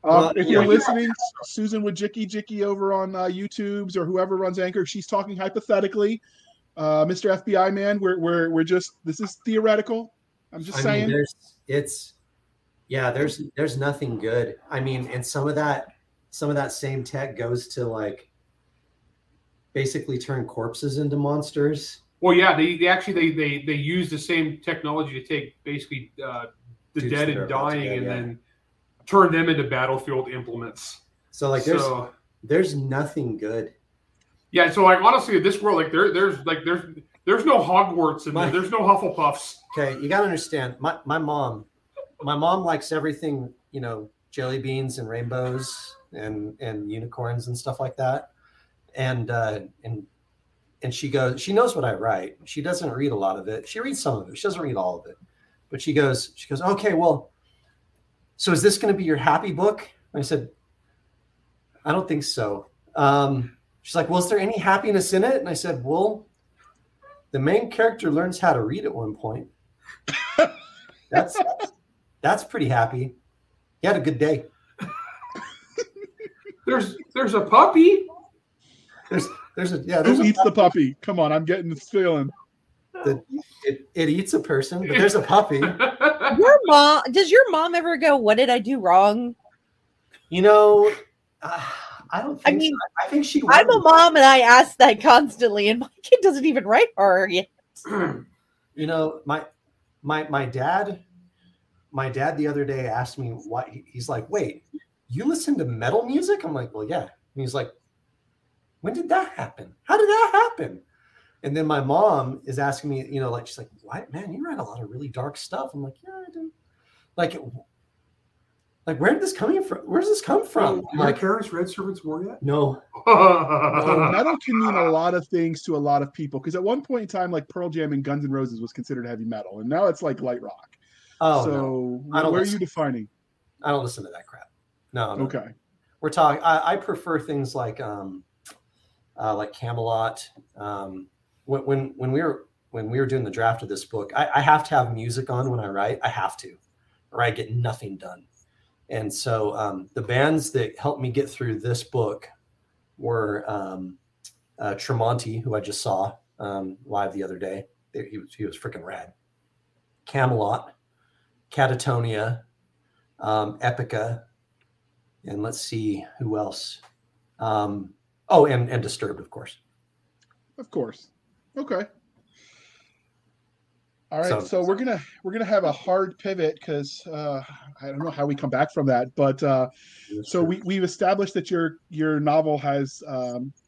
If you're listening, Susan with Jicky over on YouTube's or whoever runs Anchor, she's talking hypothetically. Mr. FBI man, we're just, this is theoretical. I'm just saying. There's nothing good. I mean, and some of that same tech goes to like. Basically turn corpses into monsters. Well, yeah, they use the same technology to take basically the Dudes dead and dying dead, and then turn them into battlefield implements. So like there's nothing good. Yeah, so like honestly, this world like there's no Hogwarts in there. There's no Hufflepuffs. Okay, you got to understand. My mom likes everything, you know, jelly beans and rainbows and unicorns and stuff like that. And she goes, she knows what I write. She doesn't read a lot of it. She reads some of it. She doesn't read all of it, but she goes, okay, well, so is this going to be your happy book? And I said, I don't think so. She's like, well, is there any happiness in it? And I said, well, the main character learns how to read at one point. That's pretty happy. He had a good day. There's a puppy. Who eats the puppy? Come on, I'm getting this feeling. It eats a person, but there's a puppy. Does your mom ever go, what did I do wrong? You know, I think she wouldn't. I'm a mom and I ask that constantly, and my kid doesn't even write horror yet. You know, my dad the other day asked me why. He's like, wait, you listen to metal music? I'm like, well, yeah. And he's like, when did that happen? How did that happen? And then my mom is asking me, you know, like, she's like, what, man, you write a lot of really dark stuff. I'm like, yeah, I do. Like, where does this come from? Like, parents read Servants War yet? No. Metal can mean a lot of things to a lot of people. Cause at one point in time, like Pearl Jam and Guns N' Roses was considered heavy metal. And now it's like light rock. Oh, so no. Where are you defining? I don't listen to that crap. No. Okay. We're talking, I prefer things like Camelot. When we were doing the draft of this book, I have to have music on when I write. I have to. or I get nothing done. And so the bands that helped me get through this book were Tremonti, who I just saw live the other day. He was freaking rad. Camelot, Catatonia, Epica, and let's see who else. And Disturbed, of course. Of course. Okay. All right, so we're gonna have a hard pivot because I don't know how we come back from that, but so we've established that your novel has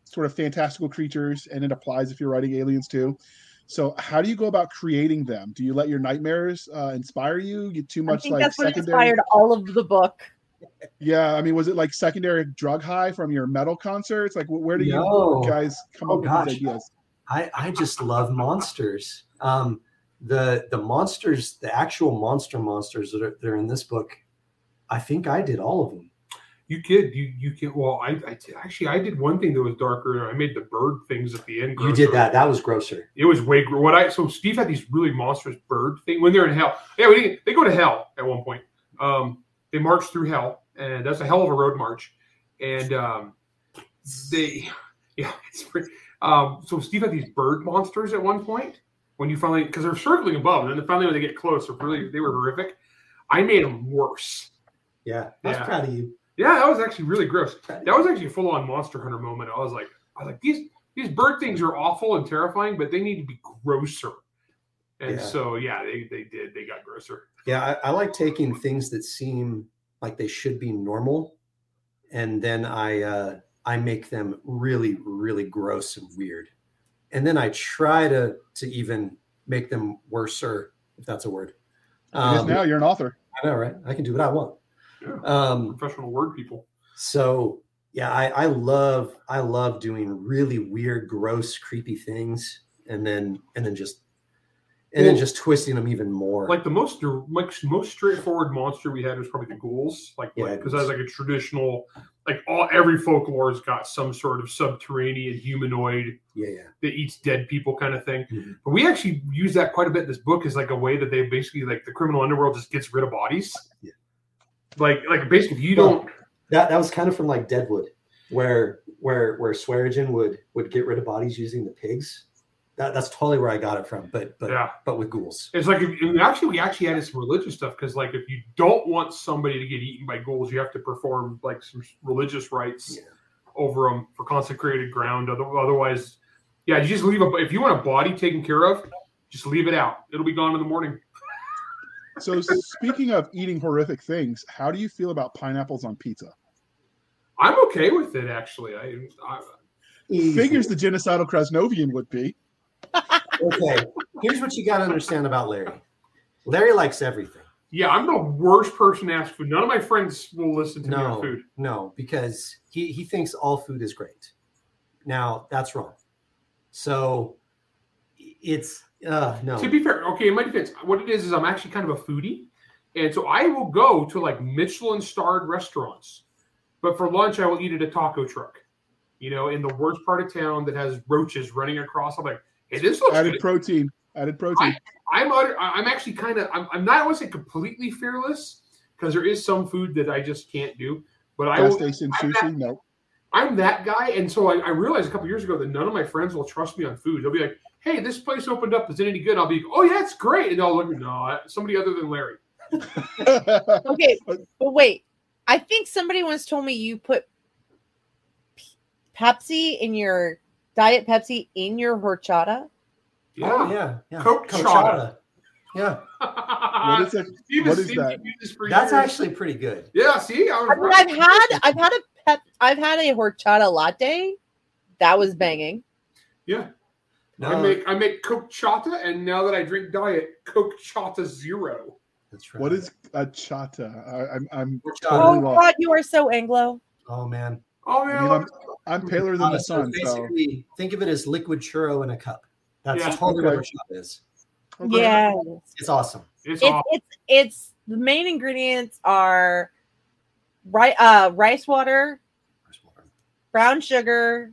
sort of fantastical creatures, and it applies if you're writing aliens too. So how do you go about creating them? Do you let your nightmares inspire you? Get too much like that's secondary? What inspired all of the book. Yeah, I mean, was it like secondary drug high from your metal concerts? Like, where do you guys come up with these ideas? I just love monsters. The monsters, the actual monsters that are in this book, I think I did all of them. You did. Well, I did one thing that was darker. I made the bird things at the end grosser. You did that. That was grosser. It was way grosser. So Steve had these really monstrous bird things when they're in hell. Yeah, they go to hell at one point. They march through hell, and that's a hell of a road march. And it's pretty. So Steve had these bird monsters at one point. When you finally, because they're circling above, and then finally when they get close, they were horrific. I made them worse. Yeah, I was proud of you. Yeah, that was actually really gross. That was actually a full-on Monster Hunter moment. I was like, these bird things are awful and terrifying, but they need to be grosser. And they did. They got grosser. Yeah, I like taking things that seem like they should be normal, and then I make them really, really gross and weird. And then I try to even make them worser, if that's a word. Because now you're an author. I know, right? I can do what I want. Yeah. Professional word people. So yeah, I love doing really weird, gross, creepy things, and then just twisting them even more. Like the most straightforward monster we had was probably the ghouls. Because that was like a traditional, like every folklore's got some sort of subterranean humanoid that eats dead people kind of thing. Mm-hmm. But we actually use that quite a bit in this book as like a way that they basically, like the criminal underworld just gets rid of bodies. Yeah. Like basically you don't. That was kind of from like Deadwood, where Swearingen would get rid of bodies using the pigs. That's totally where I got it from, but with ghouls. It's like we actually added some religious stuff because, like, if you don't want somebody to get eaten by ghouls, you have to perform like some religious rites over them for consecrated ground. Otherwise, you just leave if you want a body taken care of, just leave it out. It'll be gone in the morning. So speaking of eating horrific things, how do you feel about pineapples on pizza? I'm okay with it, actually. I figures the genocidal Krasnovian would be. Okay, here's what you got to understand about Larry. Larry likes everything. Yeah, I'm the worst person to ask food. None of my friends will listen to me on food. No, because he thinks all food is great. Now, that's wrong. So, it's, no. To be fair, okay, in my defense, what it is I'm actually kind of a foodie. And so I will go to, like, Michelin-starred restaurants. But for lunch, I will eat at a taco truck. You know, in the worst part of town that has roaches running across. I'm like, hey, this looks added good. Added protein. I'm actually kind of. I'm not. I wouldn't say completely fearless because there is some food that I just can't do. But I'm that guy, and so I realized a couple years ago that none of my friends will trust me on food. They'll be like, "Hey, this place opened up. Is it any good?" I'll be, "Oh yeah, it's great," and they'll look, "No, somebody other than Larry." Okay, but wait. I think somebody once told me you put Pepsi in your. Diet Pepsi in your horchata? Yeah. Oh, yeah. Cochata. Yeah. What is it? What is that? That's actually pretty good. Yeah, see? I've had a horchata latte. That was banging. Yeah. No. I make Cochata, and now that I drink diet, Cochata Zero. That's right. What is a chata? I'm totally wrong. Oh God, you are so Anglo. Oh man. Oh man. I'm paler than the sun. Basically, think of it as liquid churro in a cup. That's totally what it is. Okay. Yeah, it's awesome. It's the main ingredients are rice water, brown sugar,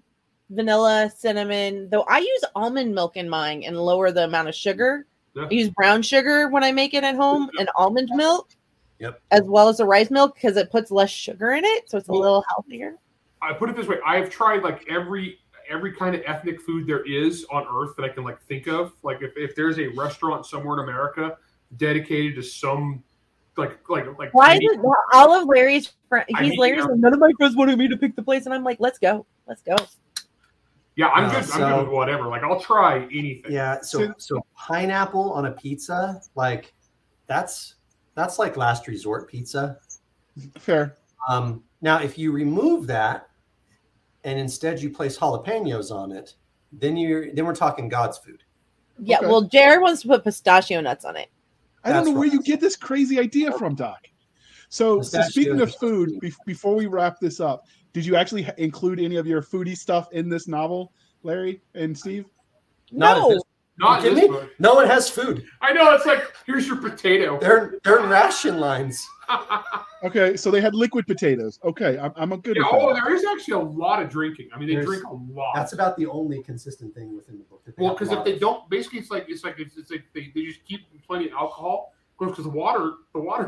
vanilla, cinnamon. Though I use almond milk in mine and lower the amount of sugar. Yeah. I use brown sugar when I make it at home and almond milk. Yep. As well as the rice milk because it puts less sugar in it, so it's a little healthier. I put it this way: I've tried like every kind of ethnic food there is on Earth that I can like think of. Like if there's a restaurant somewhere in America dedicated to some like why is it all of Larry's friends? He's Larry's, and none of my friends wanted me to pick the place, and I'm like, let's go. Yeah, I'm good. So, I'm good with whatever. Like, I'll try anything. Yeah. So pineapple on a pizza, like that's like last resort pizza. Fair. Now, if you remove that, and instead you place jalapenos on it, then we're talking God's food. Yeah. Okay. Well, Jared wants to put pistachio nuts on it. I don't know where you get this crazy idea from, Doc. So speaking of food, before we wrap this up, did you actually include any of your foodie stuff in this novel, Larry and Steve? Not this book. No one has food. I know. It's like, here's your potato. They're ration lines. Okay, so they had liquid potatoes. Okay, I'm good at that. Oh, there is actually a lot of drinking. I mean, they drink a lot. That's about the only consistent thing within the book. Well, because if they don't, basically, it's like they just keep plenty of alcohol. Because the water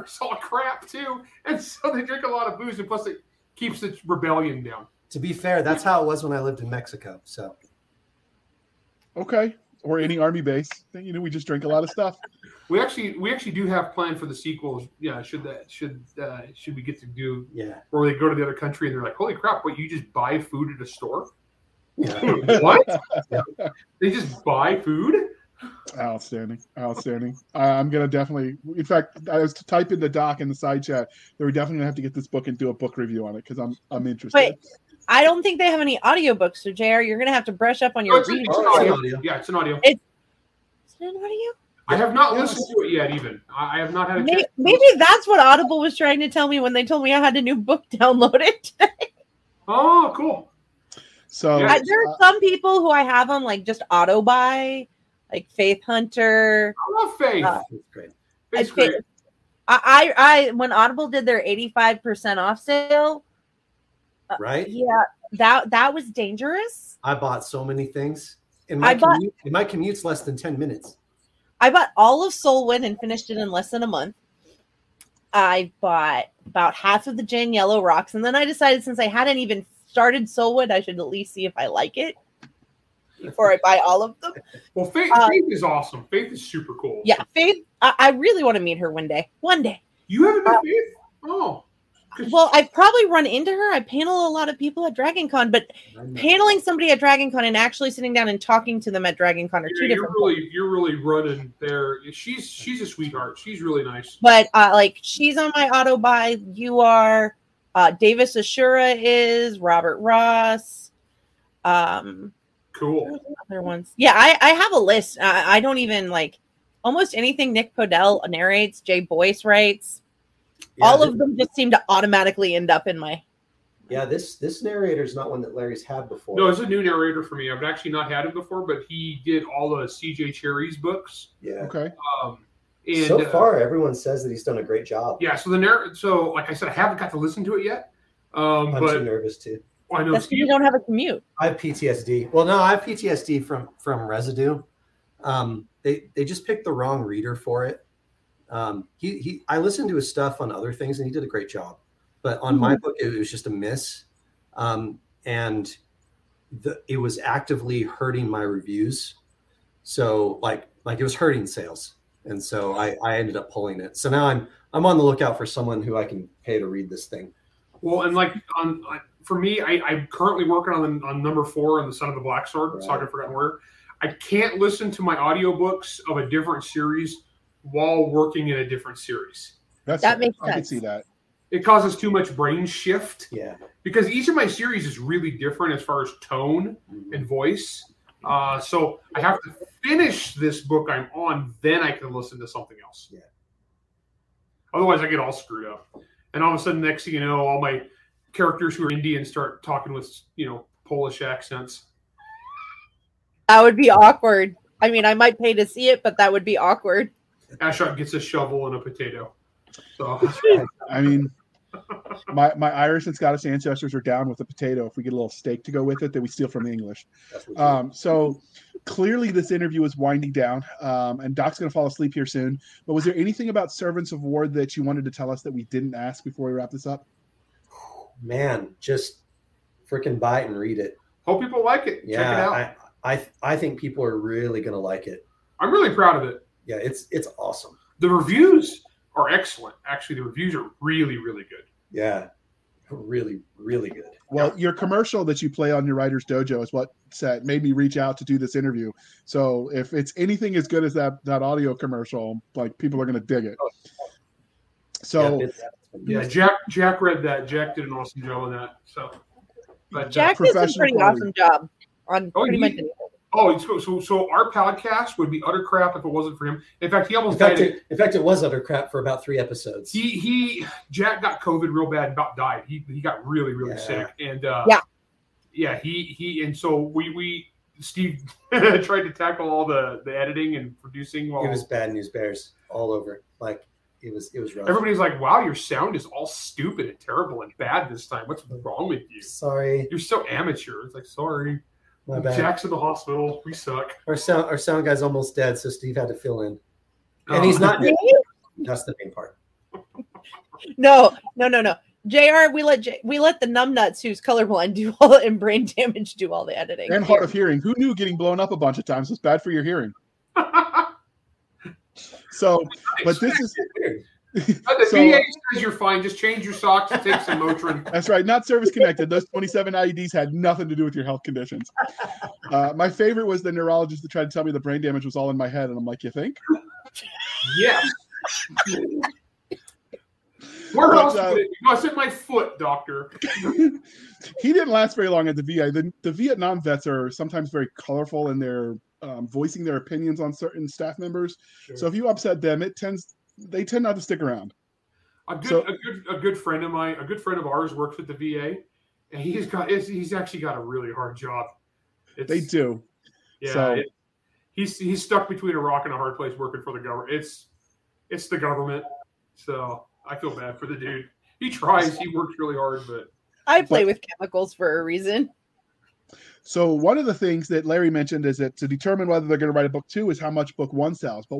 is all crap too, and so they drink a lot of booze, and plus it keeps its rebellion down. To be fair, that's how it was when I lived in Mexico. So, okay, or any army base, you know, we just drink a lot of stuff. we actually do have planned for the sequels. Yeah, should we get to do? Yeah, or they go to the other country and they're like, holy crap! What, you just buy food at a store? Yeah. What? Yeah. They just buy food. Outstanding. I'm going to definitely, in fact, I was typing the doc in the side chat that we're definitely going to have to get this book and do a book review on it because I'm interested. But I don't think they have any audiobooks, so JR, you're going to have to brush up on your reading. It's an audio. Yeah, it's an audio. It's an audio? I have not listened to it yet even. I have not had a chance. Maybe that's what Audible was trying to tell me when they told me I had a new book downloaded. Oh, cool. So there are some people who I have on like just auto buy. Like Faith Hunter. I love Faith. Faith's great. I when Audible did their 85% off sale. Right? Yeah. That was dangerous. I bought so many things. My commute's less than 10 minutes. I bought all of Soulwind and finished it in less than a month. I bought about half of the Jane Yellow Rocks. And then I decided since I hadn't even started Soulwind, I should at least see if I like it before I buy all of them. Well, Faith is awesome. Faith is super cool. Yeah, Faith, I really want to meet her one day. One day. You haven't met Faith? Oh. Well, I've probably run into her. I panel a lot of people at Dragon Con, but paneling somebody at Dragon Con and actually sitting down and talking to them at Dragon Con are two different things. You're really running there. She's a sweetheart. She's really nice. But, like, she's on my auto buy. You are. Davis Ashura is. Robert Ross. Cool. Other ones. Yeah, I have a list. I don't even like almost anything Nick Podell narrates, Jay Boyce writes. Yeah, all of them just seem to automatically end up in my. Yeah, this narrator is not one that Larry's had before. No, it's a new narrator for me. I've actually not had him before, but he did all the C.J. Cherry's books. Yeah. Okay. And so far, everyone says that he's done a great job. Yeah. So so like I said, I haven't got to listen to it yet. I'm too nervous too. I know. That's because you don't have a commute. I have PTSD. Well, no, I have PTSD from Residue. They just picked the wrong reader for it. I listened to his stuff on other things, and he did a great job. But on my book, it was just a miss. And it was actively hurting my reviews. So like it was hurting sales. And so I ended up pulling it. So now I'm on the lookout for someone who I can pay to read this thing. Well, and like for me, I'm currently working on number 4 on the Son of the Black Sword, right. Saga of the Forgotten Warrior. I can't listen to my audiobooks of a different series while working in a different series. That makes sense. I can see that. It causes too much brain shift. Yeah. Because each of my series is really different as far as tone and voice. So I have to finish this book I'm on, then I can listen to something else. Yeah. Otherwise, I get all screwed up. And all of a sudden, next thing you know, all my characters who are Indian start talking with, you know, Polish accents. That would be awkward. I mean, I might pay to see it, but that would be awkward. Ashok gets a shovel and a potato. So I mean, My Irish and Scottish ancestors are down with the potato. If we get a little steak to go with it that we steal from the English. So clearly this interview is winding down, and Doc's going to fall asleep here soon. But was there anything about Servants of War that you wanted to tell us that we didn't ask before we wrap this up? Man, just freaking buy it and read it. Hope people like it. Yeah, check it out. I think people are really going to like it. I'm really proud of it. Yeah, it's awesome. The reviews are excellent. Actually, the reviews are really, really good. Yeah, really, really good. Well, your commercial that you play on your Writer's Dojo is what made me reach out to do this interview. So if it's anything as good as that audio commercial, like, people are going to dig it. So yeah, Jack read that. Jack did an awesome job on that. So, but Jack did a pretty awesome job on pretty much anything. Oh, so our podcast would be utter crap if it wasn't for him. In fact, he almost died. In fact, it was utter crap for about 3 episodes. Jack got COVID real bad and about died. He got really, really sick. And and so Steve tried to tackle all the editing and producing. It was bad news bears all over. Like, it was rough. Everybody's like, wow, your sound is all stupid and terrible and bad this time. What's wrong with you? Sorry. You're so amateur. It's like, sorry. My bad. Jack's in the hospital. We suck. Our sound guy's almost dead, so Steve had to fill in. And he's not dead. That's the main part. No. JR, we let the numbnuts who's colorblind and brain damage do all the editing. And hard of hearing. Who knew getting blown up a bunch of times was bad for your hearing? But this is... The VA says you're fine. Just change your socks and take some Motrin. That's right. Not service-connected. Those 27 IEDs had nothing to do with your health conditions. My favorite was the neurologist that tried to tell me the brain damage was all in my head. And I'm like, you think? Yeah. Where else did it? No, it's in my foot, doctor. He didn't last very long at the VA. The Vietnam vets are sometimes very colorful in their voicing their opinions on certain staff members. Sure. So if you upset them, they tend not to stick around. A good friend of ours works with the VA, and he's actually got a really hard job. They do. Yeah. So. He's stuck between a rock and a hard place working for the government. It's the government. So I feel bad for the dude. He tries, he works really hard, but I play with chemicals for a reason. So one of the things that Larry mentioned is that to determine whether they're going to write a book too is how much book one sells. But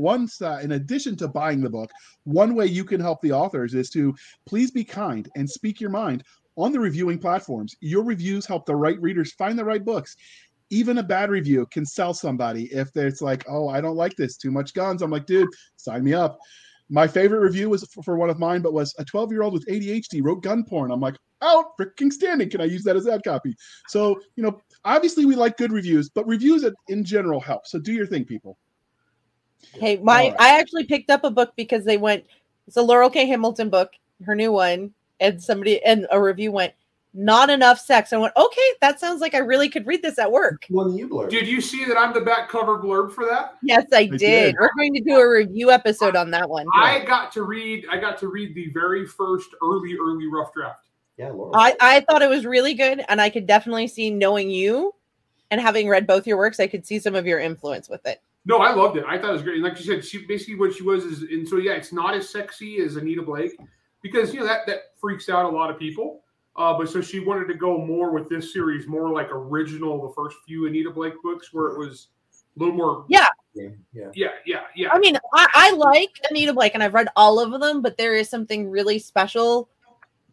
in addition to buying the book, one way you can help the authors is to please be kind and speak your mind on the reviewing platforms. Your reviews help the right readers find the right books. Even a bad review can sell somebody if it's like, oh, I don't like this, too much guns. I'm like, dude, sign me up. My favorite review was for one of mine, but was a 12-year-old with ADHD wrote gun porn. I'm like, out freaking standing. Can I use that as ad copy? So, obviously we like good reviews, but reviews in general help. So do your thing, people. Hey, I actually picked up a book because it's a Laurel K. Hamilton book, her new one. And a review went, not enough sex. I went, okay, that sounds like I really could read this at work. Did you see that I'm the back cover blurb for that? Yes, I did. We're going to do a review episode on that one. I got to read the very first early rough draft. Yeah, Laurel. I thought it was really good, and I could definitely see, knowing you and having read both your works, I could see some of your influence with it. No, I loved it. I thought it was great. And like you said, she basically what she was is, and so it's not as sexy as Anita Blake because that freaks out a lot of people. But so she wanted to go more with this series, more like original, the first few Anita Blake books, where it was a little more. Yeah. I mean, I like Anita Blake, and I've read all of them, but there is something really special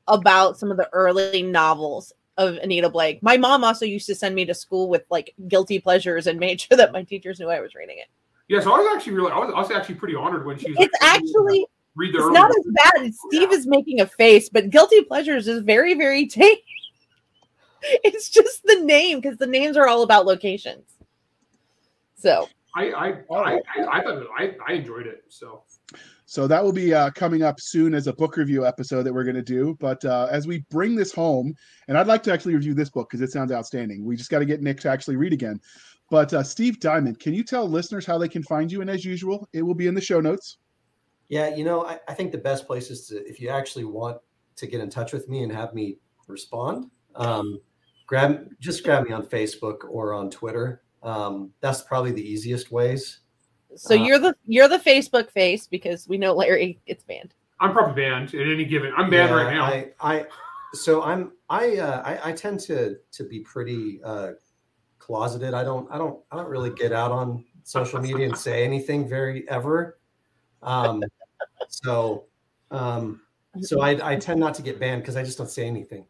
about some of the early novels of Anita Blake. My mom also used to send me to school with like Guilty Pleasures and made sure that my teachers knew I was reading it. Yeah, so I was actually pretty honored when she was. It's actually. It's not as bad. Steve is making a face, but Guilty Pleasures is very, very tame. It's just the name, because the names are all about locations. So I enjoyed it. So that will be coming up soon as a book review episode that we're going to do. But as we bring this home, and I'd like to actually review this book because it sounds outstanding. We just got to get Nick to actually read again. But Steve Diamond, can you tell listeners how they can find you? And as usual, it will be in the show notes. Yeah, I think the best place is if you actually want to get in touch with me and have me respond, grab me on Facebook or on Twitter. That's probably the easiest ways. So you're the Facebook face because we know Larry gets banned. I'm probably banned at any given. I'm banned right now. I tend to be pretty closeted. I don't really get out on social media and say anything very ever. So I tend not to get banned because I just don't say anything.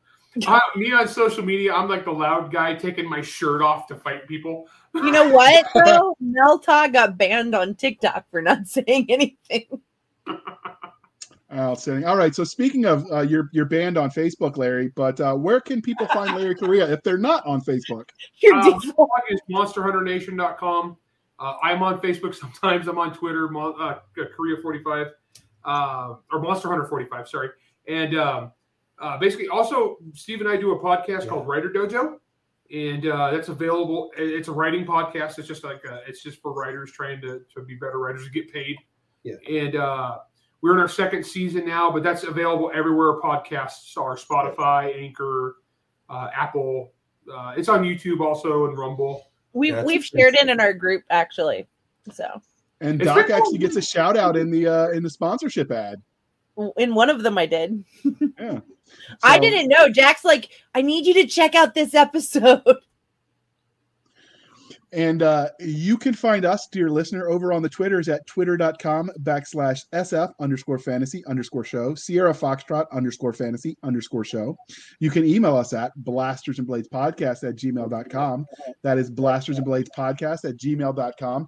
Me on social media, I'm like the loud guy taking my shirt off to fight people. You know what, though? Mel Todd got banned on TikTok for not saying anything. Outstanding. All right. So speaking of you're banned on Facebook, Larry, but where can people find Larry Correia if they're not on Facebook? Your blog is monsterhunternation.com. I'm on Facebook sometimes. I'm on Twitter, Correia45, or Monster Hunter 45, sorry. And basically, also, Steve and I do a podcast called Writer Dojo, and that's available. It's a writing podcast. It's just like it's just for writers trying to be better writers and get paid. Yeah. And we're in our second season now, but that's available everywhere podcasts are: Spotify, Anchor, Apple. It's on YouTube also and Rumble. We've shared it in our group actually. So and Doc actually gets a shout out in the sponsorship ad. In one of them, I did. Yeah, so, I didn't know. Jack's like, I need you to check out this episode. And you can find us, dear listener, over on the Twitters at twitter.com/SF_fantasy_show, Sierra Foxtrot_fantasy_show. You can email us at blastersandbladespodcast@gmail.com. That is blastersandbladespodcast@gmail.com.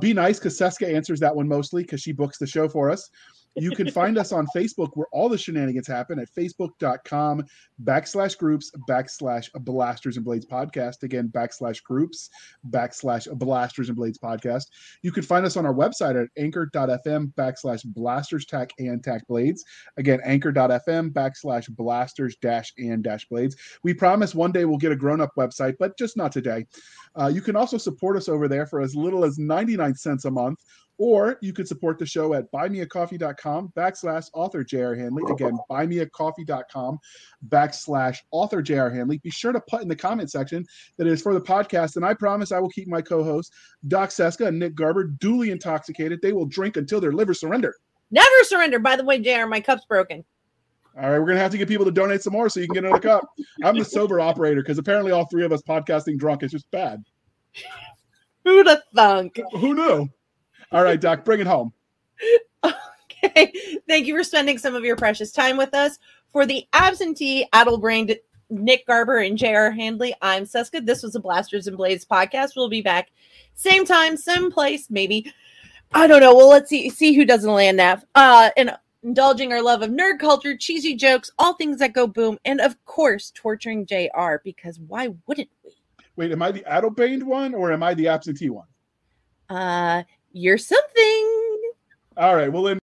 Be nice because Seska answers that one mostly because she books the show for us. You can find us on Facebook where all the shenanigans happen at facebook.com/groups/Blasters and Blades podcast. Again, /groups/Blasters and Blades podcast. You can find us on our website at anchor.fm/blasters-and-blades. Again, anchor.fm/blasters-and-blades. We promise one day we'll get a grown-up website, but just not today. You can also support us over there for as little as 99 cents a month. Or you could support the show at buymeacoffee.com/author J.R. Handley. Again, buymeacoffee.com/author J.R. Handley. Be sure to put in the comment section that it is for the podcast. And I promise I will keep my co-hosts, Doc Seska and Nick Garber, duly intoxicated. They will drink until their liver surrender. Never surrender. By the way, J.R., my cup's broken. All right, we're going to have to get people to donate some more so you can get another cup. I'm the sober operator because apparently all three of us podcasting drunk is just bad. Who'd have thunk? Who knew? All right, Doc, bring it home. Okay. Thank you for spending some of your precious time with us. For the absentee, addle-brained Nick Garber and J.R. Handley, I'm Seska. This was the Blasters and Blades podcast. We'll be back same time, same place, maybe. I don't know. Well, let's see who doesn't land that. And indulging our love of nerd culture, cheesy jokes, all things that go boom, and, of course, torturing J.R. because why wouldn't we? Wait, am I the addle-brained one or am I the absentee one? You're something. All right. Well, then.